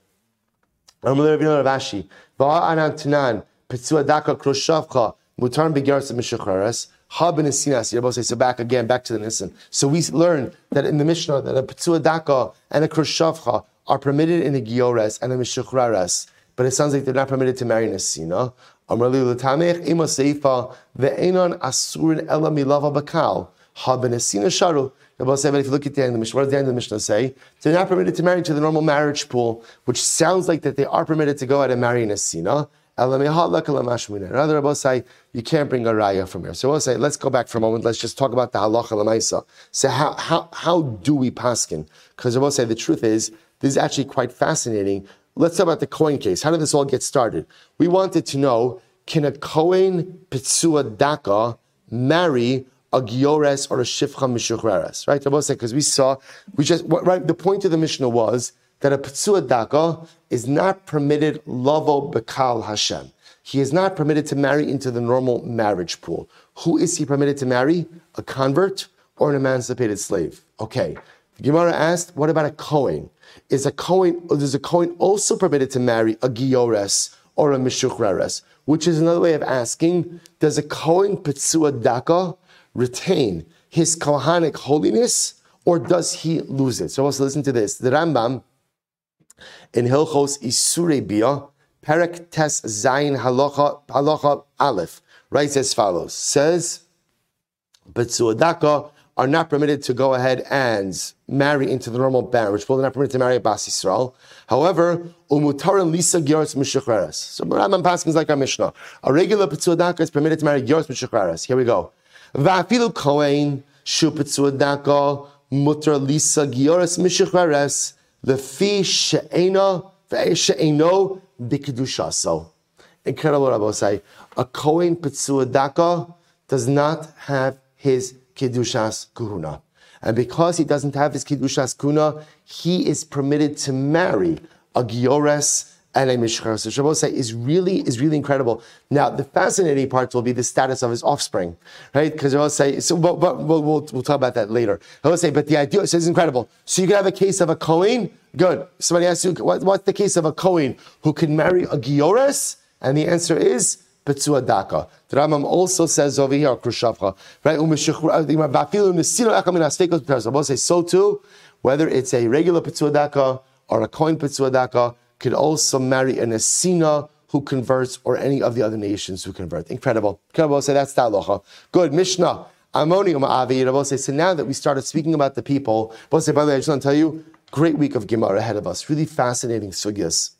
So back again, back to the Nissen. So we learned that in the Mishnah that a Petzua Daka and a Khrush Shafcha are permitted in a Giores and a Mishukhraras, but it sounds like they're not permitted to marry Nesina. But if you look at the end of the Mishnah, what does the end of the Mishnah say? They're not permitted to marry to the normal marriage pool, which sounds like that they are permitted to go out and marry Nesina. Another Rabbi say, you can't bring a raya from here. So Rabbi say, let's go back for a moment. Let's just talk about the halacha l'maisa. So how how how do we paskin? Because Rabbi say, the truth is, this is actually quite fascinating. Let's talk about the Kohen case. How did this all get started? We wanted to know, can a Kohen Petzua Daka marry a Giores or a Shifcha Mishuchreres? Right? Rabbi say, because we saw, we just right. The point of the Mishnah was that a Petzua Daka is not permitted lavo bekal Hashem. He is not permitted to marry into the normal marriage pool. Who is he permitted to marry? A convert or an emancipated slave? Okay. The Gemara asked, what about a Kohen? Is a Kohen, is a Kohen also permitted to marry a Giores or a Mishuchreres? Which is another way of asking, does a Kohen Petzua Daka retain his Kohanic holiness or does he lose it? So also listen to this. The Rambam in Hilchos Isurei Bia, Perek Tes Zayin Halacha Halacha Aleph, writes as follows: says, Petzua Daka are not permitted to go ahead and marry into the normal marriage pool. They're not permitted to marry a Bas Yisrael. However, umutarim lisa Giores Mishuchreres. So Rambam Paskin is like our Mishnah. A regular Petzua Daka is permitted to marry Giores Mishuchreres. Here we go. Va'afilu Kohen Shu Petzua Daka mutar lisa Giores Mishuchreres. The fi she'ena she'eno b'kedusha. So, incredible, Rabbi say, a Kohen Petzua Daka does not have his kedushas kuhuna, and because he doesn't have his kedushas kuhuna, he is permitted to marry a Giores and a Mishchar. So Shabbos say is really is really incredible. Now the fascinating part will be the status of his offspring, right? Because Shabbos say so, but, but we'll, we'll we'll talk about that later. Shabbos say, but the idea so is incredible. So you can have a case of a Kohen. Good. Somebody asks you, what, what's the case of a Kohen who can marry a Giores? And the answer is Petzua Daka. The Rambam also says over here, Khrush Shafcha, right? Say so too, whether it's a regular Petzua Daka or a Kohen Petzua Daka, could also marry an Esina who converts or any of the other nations who convert. Incredible. Incredible. Say that's Talocha. Good. Mishnah. Amoni Umavi. Rabbi say, so now that we started speaking about the people, Rabbi say, by the way, I just want to tell you, great week of Gemara ahead of us. Really fascinating sugyas.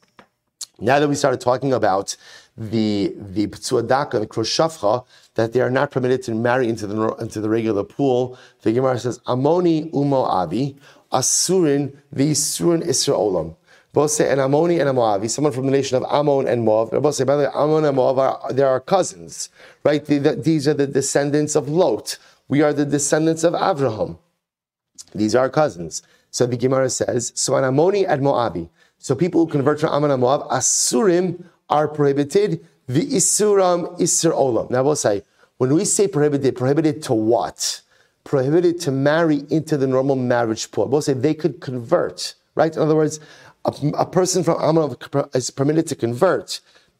Now that we started talking about the the Petzua Daka and the Khrush Shafcha, that they are not permitted to marry into the into the regular pool, the Gemara says, Amoni Umoavi, Asurin, the Isurin Isra'olam. Both say an Ammoni and a Moavi, someone from the nation of Amon and Moab. Both say, by the way, Amon and Moab are they are cousins, right? The, the, these are the descendants of Lot. We are the descendants of Avraham. These are cousins. So the Gemara says, so an Ammoni and Moavi. So people who convert from Amon and Moab, Asurim are prohibited. The Isuram Isur Olam. Now both say, when we say prohibited, prohibited to what? Prohibited to marry into the normal marriage pool. Both say they could convert, right? In other words, A, a person from Amon is permitted to convert,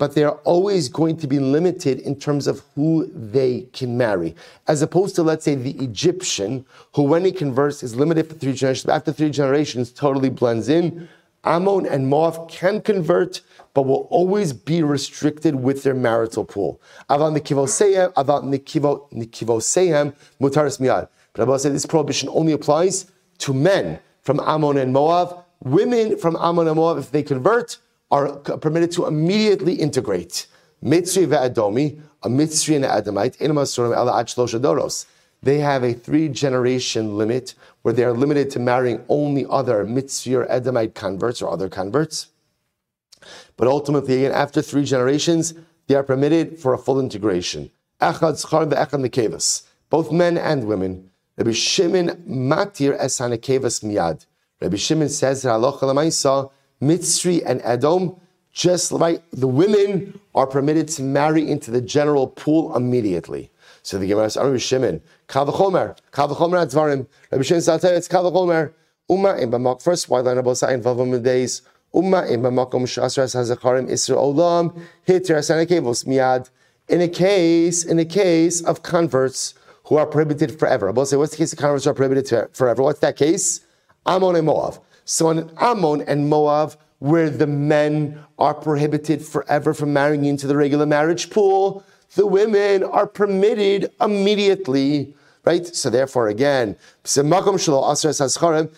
but they are always going to be limited in terms of who they can marry. As opposed to, let's say, the Egyptian, who when he converts is limited for three generations, after three generations totally blends in. Amon and Moab can convert, but will always be restricted with their marital pool. Aval nikivoseyem, aval nikivoseyem, mutaris miyad. But Rabbi said this prohibition only applies to men from Amon and Moab. Women from Amon and Moab, if they convert, are permitted to immediately integrate. Mitzri ve'adomi, a Mitzri and an Adamite, enam asurim ela ad shlosha doros. They have a three-generation limit where they are limited to marrying only other Mitzri or Adamite converts or other converts. But ultimately, again, after three generations, they are permitted for a full integration. Echad zchar ve'echad nekevas, both men and women. Rabbi Shimon matir es hanekevas miyad. Rabbi Shimon says that Halacha L'maisa, Mitzri and Edom just like the women are permitted to marry into the general pool immediately. So the Gemara says, Rabbi Shimon, Kav Chomer, Kav Chomer Atzvarim. Rabbi Shimon says, it's Kav Chomer. Uma in Bamak. First, why line about in Vavim days? Uma in Bamakom Shasras Hazacharim Isra Olam Hiter Sanakevos Miad. In a case, in a case of converts who are prohibited forever. We'll say, what's the case of converts who are prohibited forever? What's that case? Amon and Moab. So in Amon and Moab, where the men are prohibited forever from marrying into the regular marriage pool, the women are permitted immediately, right? So therefore, again, I'm sorry, so the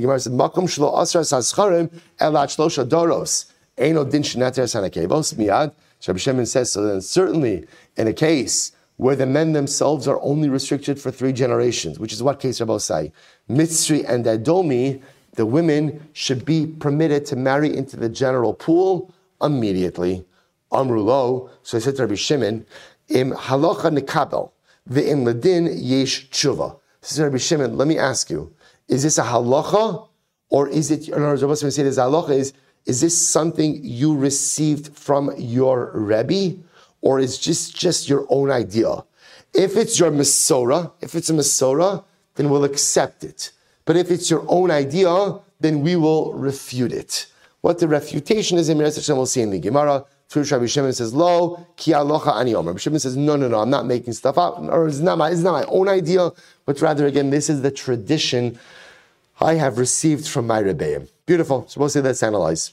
Gemara said, Makom Shlo Asras Hascharim Elat Shlosha Doros Eino Din Shinater Sanakevos Miad. Rabbi Shimon says, so then certainly in a case where the men themselves are only restricted for three generations, which is what case Rabbi Osai, Mitzri and Adomi, the women should be permitted to marry into the general pool immediately. Amru lo, so he said to Rabbi Shimon, im halacha nekabel, ve'im ladin yesh tshuva. This is Rabbi Shimon, let me ask you, is this a halacha, or is it, or Rabbi Shimon said this halacha is, is this something you received from your Rebbe, or is just just your own idea? If it's your Masorah, if it's a Masorah, then we'll accept it. But if it's your own idea, then we will refute it. What the refutation is in Mirat Hashem, we'll see in the Gemara. Through Rabbi Shimon says, "Lo ki alocha ani omer." Rabbi Shimon says, "No, no, no. I'm not making stuff up, or it's not my, it's not my own idea, but rather, again, this is the tradition I have received from my Rebbeim." Beautiful. So we'll say that's analyzed.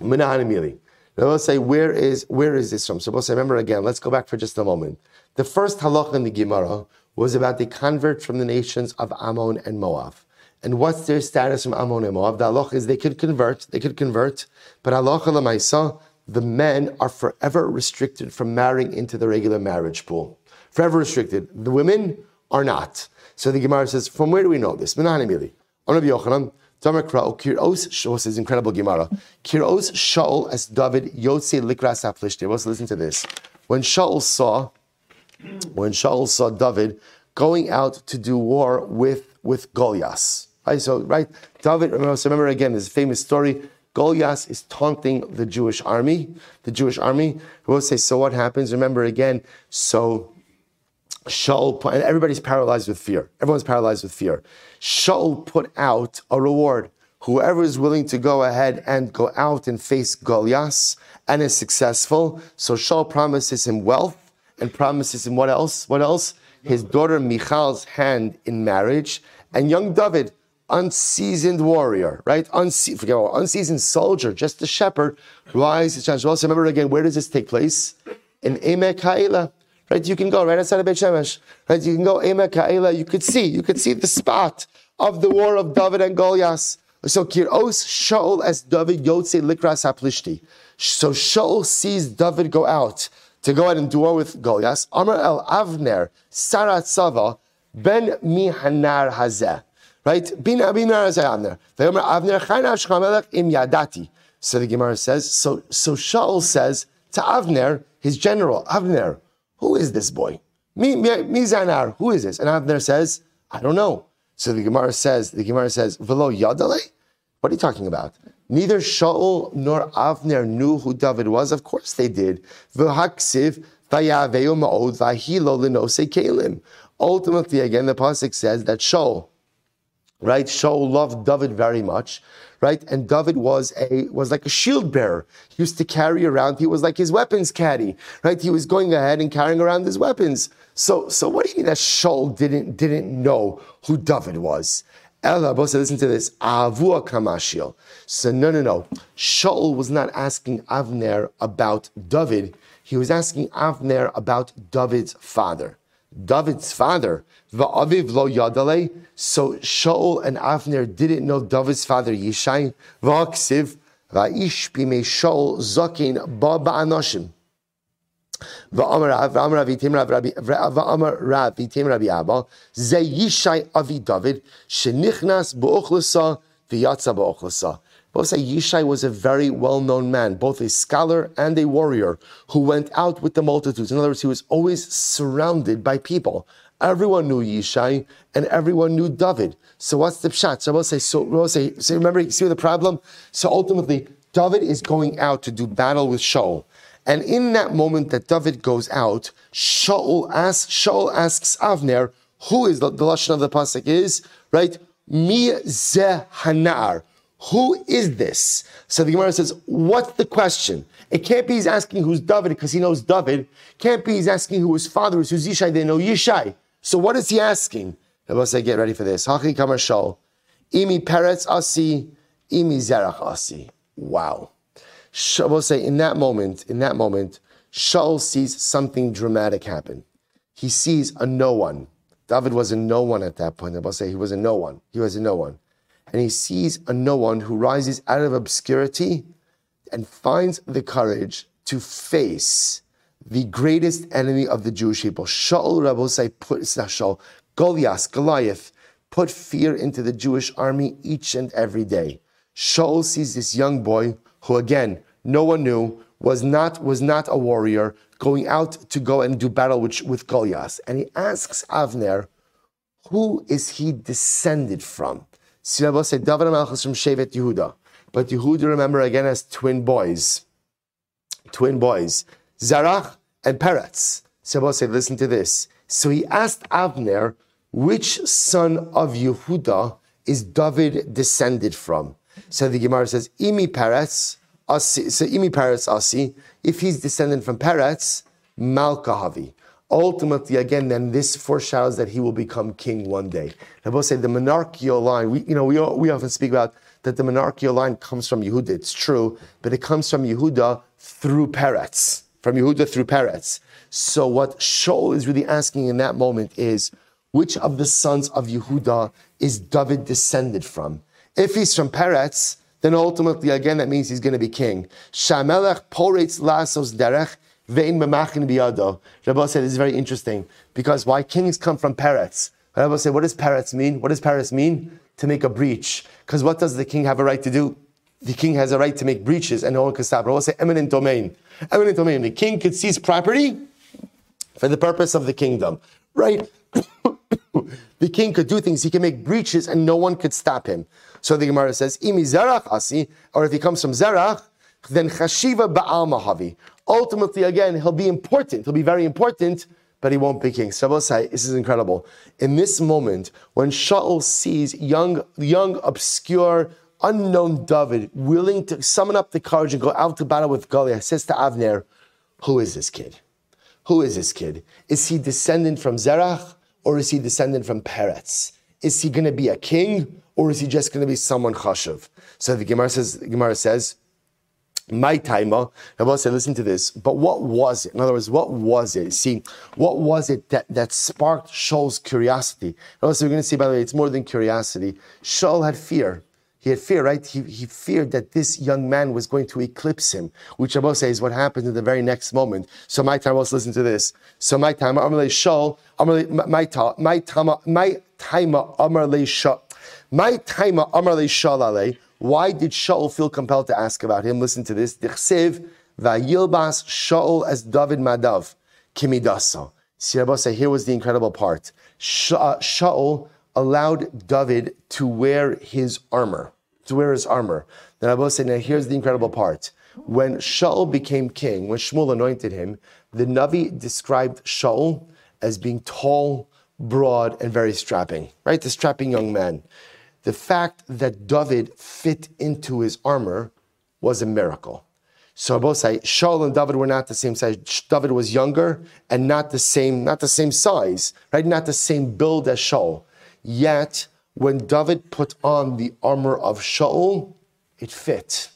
Menahan Emili. Now we'll say, where is where is this from? So we'll say, remember again. Let's go back for just a moment. The first halacha in the Gemara was about the converts from the nations of Ammon and Moab. And what's their status from Ammon and Moab? The halacha is they could convert. They could convert, but halacha l'maisa, the men are forever restricted from marrying into the regular marriage pool. Forever restricted. The women are not. So the Gemara says, from where do we know this? Menahan Emili. On Rabbi Yochanan, Tamar Kra'o, Kir'os Shaul, this is incredible Gemara. Kir'os Shaul as David Yotze Likras HaPlishti. Let's listen to this. When Shaul saw, when Shaul saw David going out to do war with, with Goliath. Right? So, right? David, remember, so remember again, this famous story. Goliath is taunting the Jewish army, the Jewish army. We'll say, so what happens? Remember again, so Shaul, put, and everybody's paralyzed with fear. Everyone's paralyzed with fear. Shaul put out a reward. Whoever is willing to go ahead and go out and face Goliath and is successful, so Shaul promises him wealth and promises him what else? What else? His daughter Michal's hand in marriage and young David, unseasoned warrior, right? Unse- forget about, unseasoned soldier, just a shepherd, rises. So remember again, where does this take place? In Emek Ha'ela, right? You can go right outside of Beit Shemesh, right? You can go Emek Ha'ela. You could see, you could see the spot of the war of David and Goliath. So Kir'os Shaul as David Yotze Likras HaPlishti. So Shaul sees David go out to go out and do war with Goliath. Amar El Avner Saratsava Ben Mihanar Hazeh. Right? So the Gemara says, so, so Shaul says to Avner, his general, Avner, who is this boy? Mi, mi, mi zanar, who is this? And Avner says, I don't know. So the Gemara says, the Gemara says, Velo Yadale? What are you talking about? Neither Shaul nor Avner knew who David was. Of course they did. Ultimately, again, the pasuk says that Shaul, right, Shaul loved David very much, right? And David was a was like a shield bearer. He used to carry around. He was like his weapons caddy, right? He was going ahead and carrying around his weapons. So, so what do you mean that Shaul didn't didn't know who David was? Ella, Bosa, listen to this. Avua kamashil. So no, no, no. Shaul was not asking Avner about David. He was asking Avner about David's father. David's father, Va'aviv lo yadalei, so Shaul and Avner didn't know David's father Yishai. Va'aksiv, Va'ish b'mei Shaul zakin baba anoshim. Va'amar Rav, Va'amar Rav Yitim Rav Rabbi, Va'amar Rav Yitim Rabbi Abba, Ze Yishai avi David, Shenichnas bo'ochlasa, V'yatza bo'ochlasa. Both say Yishai was a very well-known man, both a scholar and a warrior, who went out with the multitudes. In other words, he was always surrounded by people. Everyone knew Yishai, and everyone knew David. So what's the pshat? So, both say, so, both say, so remember, you see the problem? So ultimately, David is going out to do battle with Shaul. And in that moment that David goes out, Shaul asks, Shaul asks Avner, who is the, the Lashon of the Pasuk is, right? Mi ze hanar. Who is this? So the Gemara says, what's the question? It can't be he's asking who's David because he knows David. Can't be he's asking who his father is, who's Yishai, they know Yishai. So what is he asking? Rabbi said, get ready for this. Hachi kamar Shaul. Imi Peretz asi, imi Zarach asi. Wow. Shaul say, in that moment, in that moment, Shaul sees something dramatic happen. He sees a no one. David was a no one at that point. Rabbi say, he was a no one. He was a no one. And he sees a no one who rises out of obscurity and finds the courage to face the greatest enemy of the Jewish people. Shaul, Rabosai, put, it's not Shaul, Goliath, Goliath, put fear into the Jewish army each and every day. Shaul sees this young boy who, again, no one knew, was not, was not a warrior, going out to go and do battle with, with Goliath. And he asks Avner, who is he descended from? So Rabbi said, David HaMalach is from Shevet Yehuda. But Yehuda, remember, again, has twin boys. Twin boys. Zarach and Peretz. So Rabbi said, listen to this. So he asked Avner, which son of Yehuda is David descended from? So the Gemara says, Imi Peretz, Asi. So Imi Peretz, Asi. If he's descended from Peretz, Malkahavi. Ultimately, again, then this foreshadows that he will become king one day. Rabbi say the monarchical line, we, you know, we, we often speak about that the monarchical line comes from Yehuda. It's true, but it comes from Yehuda through Peretz, from Yehuda through Peretz. So what Shaul is really asking in that moment is, which of the sons of Yehuda is David descended from? If he's from Peretz, then ultimately, again, that means he's going to be king. Shamelech poretz lasos derech. Vein memachin biyado. Rabbi said this is very interesting because why kings come from Peretz. Rabbi said, what does Peretz mean? What does Peretz mean? To make a breach. Because what does the king have a right to do? The king has a right to make breaches and no one can stop. Rabbi said, eminent domain. Eminent domain. The king could seize property for the purpose of the kingdom. Right? The king could do things. He can make breaches and no one could stop him. So the Gemara says, imi Zarach asi, or if he comes from Zarach, then chashiva ba'al mahavi. Ultimately, again, he'll be important. He'll be very important, but he won't be king. So Rabbi Sai, this is incredible. In this moment, when Shaul sees young, young, obscure, unknown David willing to summon up the courage and go out to battle with Goliath, says to Avner, who is this kid? Who is this kid? Is he descendant from Zerach or is he descendant from Peretz? Is he going to be a king or is he just going to be someone chashuv? So the Gemara says, the Gemara says, my taima, Rabbi said, listen to this, but what was it? In other words, what was it? See, what was it that, that sparked Shaul's curiosity? Rabbi said, we're going to see, by the way, it's more than curiosity. Shaul had fear. He had fear, right? He, he feared that this young man was going to eclipse him, which Rabbi says is what happens in the very next moment. So my taima, listen to this. So my taima, Amar le Shaul, Amar le, my taima, my taima, Amar le Shaul, my taima, Amar le Shaul alei. Why did Shaul feel compelled to ask about him? Listen to this. Dichsev va'yilbas Shaul as David Madav kimidasa. See, Rabbi said, here was the incredible part. Shaul allowed David to wear his armor. To wear his armor. Then Rabbi said, now here's the incredible part. When Shaul became king, when Shmuel anointed him, the Navi described Shaul as being tall, broad, and very strapping. Right? The strapping young man. The fact that David fit into his armor was a miracle. So both sides, Shaul and David were not the same size. David was younger and not the same, not the same size, right? Not the same build as Shaul. Yet, when David put on the armor of Shaul, it fit.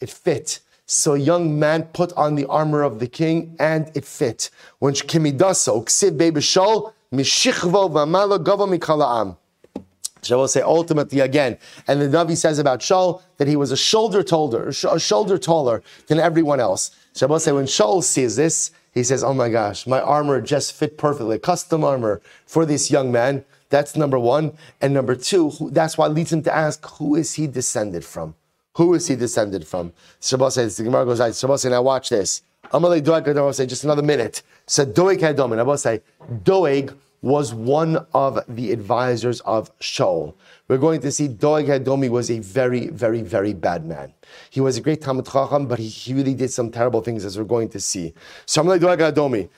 It fit. So a young man put on the armor of the king and it fit. When Shkimi Daso, Ksiv Baby Shaul, Mishichvo Vamala Gavo Mikalaam. I will say ultimately again, and the Navi says about Shaul that he was a shoulder taller, a shoulder taller than everyone else. So I will say when Shaul sees this, he says, "Oh my gosh, my armor just fit perfectly, custom armor for this young man." That's number one, and number two, who, that's why it leads him to ask, "Who is he descended from? Who is he descended from?" So I will say, the Gemara goes, "I will say, now watch this." I'm going to Doeg Adomi. I will say, just another minute. So Doeg Adomi. I will say, Doeg was one of the advisors of Shaul. We're going to see Doeg Adomi was a very, very, very bad man. He was a great Talmid Chacham, but he, he really did some terrible things, as we're going to see. So I'm like Doeg Adomi.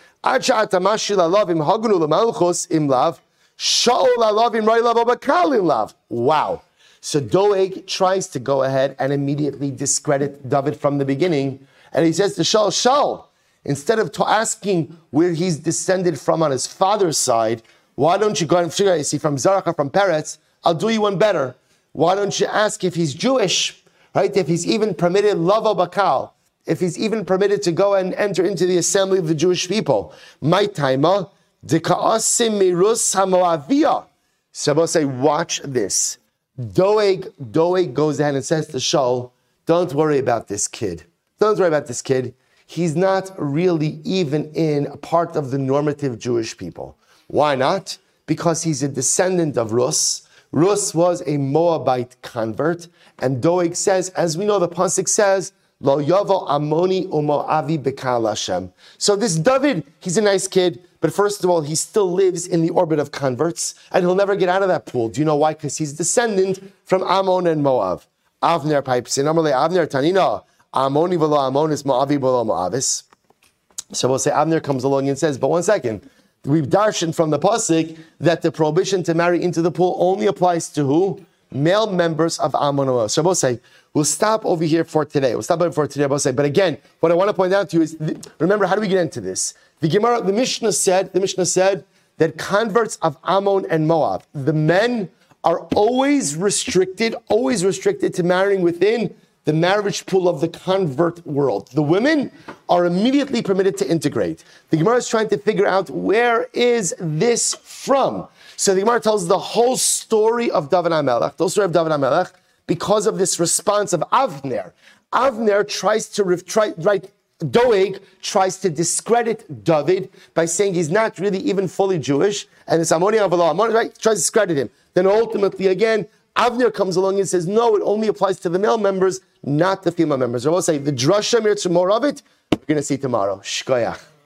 Wow. So Doeg tries to go ahead and immediately discredit David from the beginning. And he says to Shaul, Shaul, instead of asking where he's descended from on his father's side, why don't you go and figure out, you see, from Zarach or from Peretz, I'll do you one better. Why don't you ask if he's Jewish, right? If he's even permitted lavo bakal, if he's even permitted to go and enter into the assembly of the Jewish people. My taima, dika'asim mirus hamoaviyah. So I'll say, watch this. Doeg, Doeg goes ahead and says to Shaul, don't worry about this kid. Don't worry about this kid. He's not really even in a part of the normative Jewish people. Why not? Because he's a descendant of Rus. Rus was a Moabite convert. And Doeg says, as we know, the Pasuk says, Lo Yavo Amoni Umoavi Bekal Hashem. So this David, he's a nice kid, but first of all, he still lives in the orbit of converts, and he'll never get out of that pool. Do you know why? Because he's descendant from Amon and Moab. Avner pipes in. Amalei Avner Tanina. Amoni v'lo Amonis, Moavi v'lo Moavis. So we'll say Avner comes along and says, but one second, we've darshan from the Pasuk that the prohibition to marry into the pool only applies to who? Male members of Amon and Moab. So we'll say, we'll stop over here for today. We'll stop over for today. We'll say, but again, what I want to point out to you is, remember, how do we get into this? The Gemara, the Mishnah said, the Mishnah said that converts of Amon and Moab, the men are always restricted, always restricted to marrying within the marriage pool of the convert world. The women are immediately permitted to integrate. The Gemara is trying to figure out where is this from. So the Gemara tells the whole story of David HaMelech, the whole story of David HaMelech, because of this response of Avner. Avner tries to, try, right, Doeg tries to discredit David by saying he's not really even fully Jewish, and it's Amoni Avala, Amoni, right, tries to discredit him. Then ultimately, again, Avner comes along and says, no, it only applies to the male members, not the female members. I will say, the drasha mirtzumor of it, we're going to see tomorrow. Shkoyach.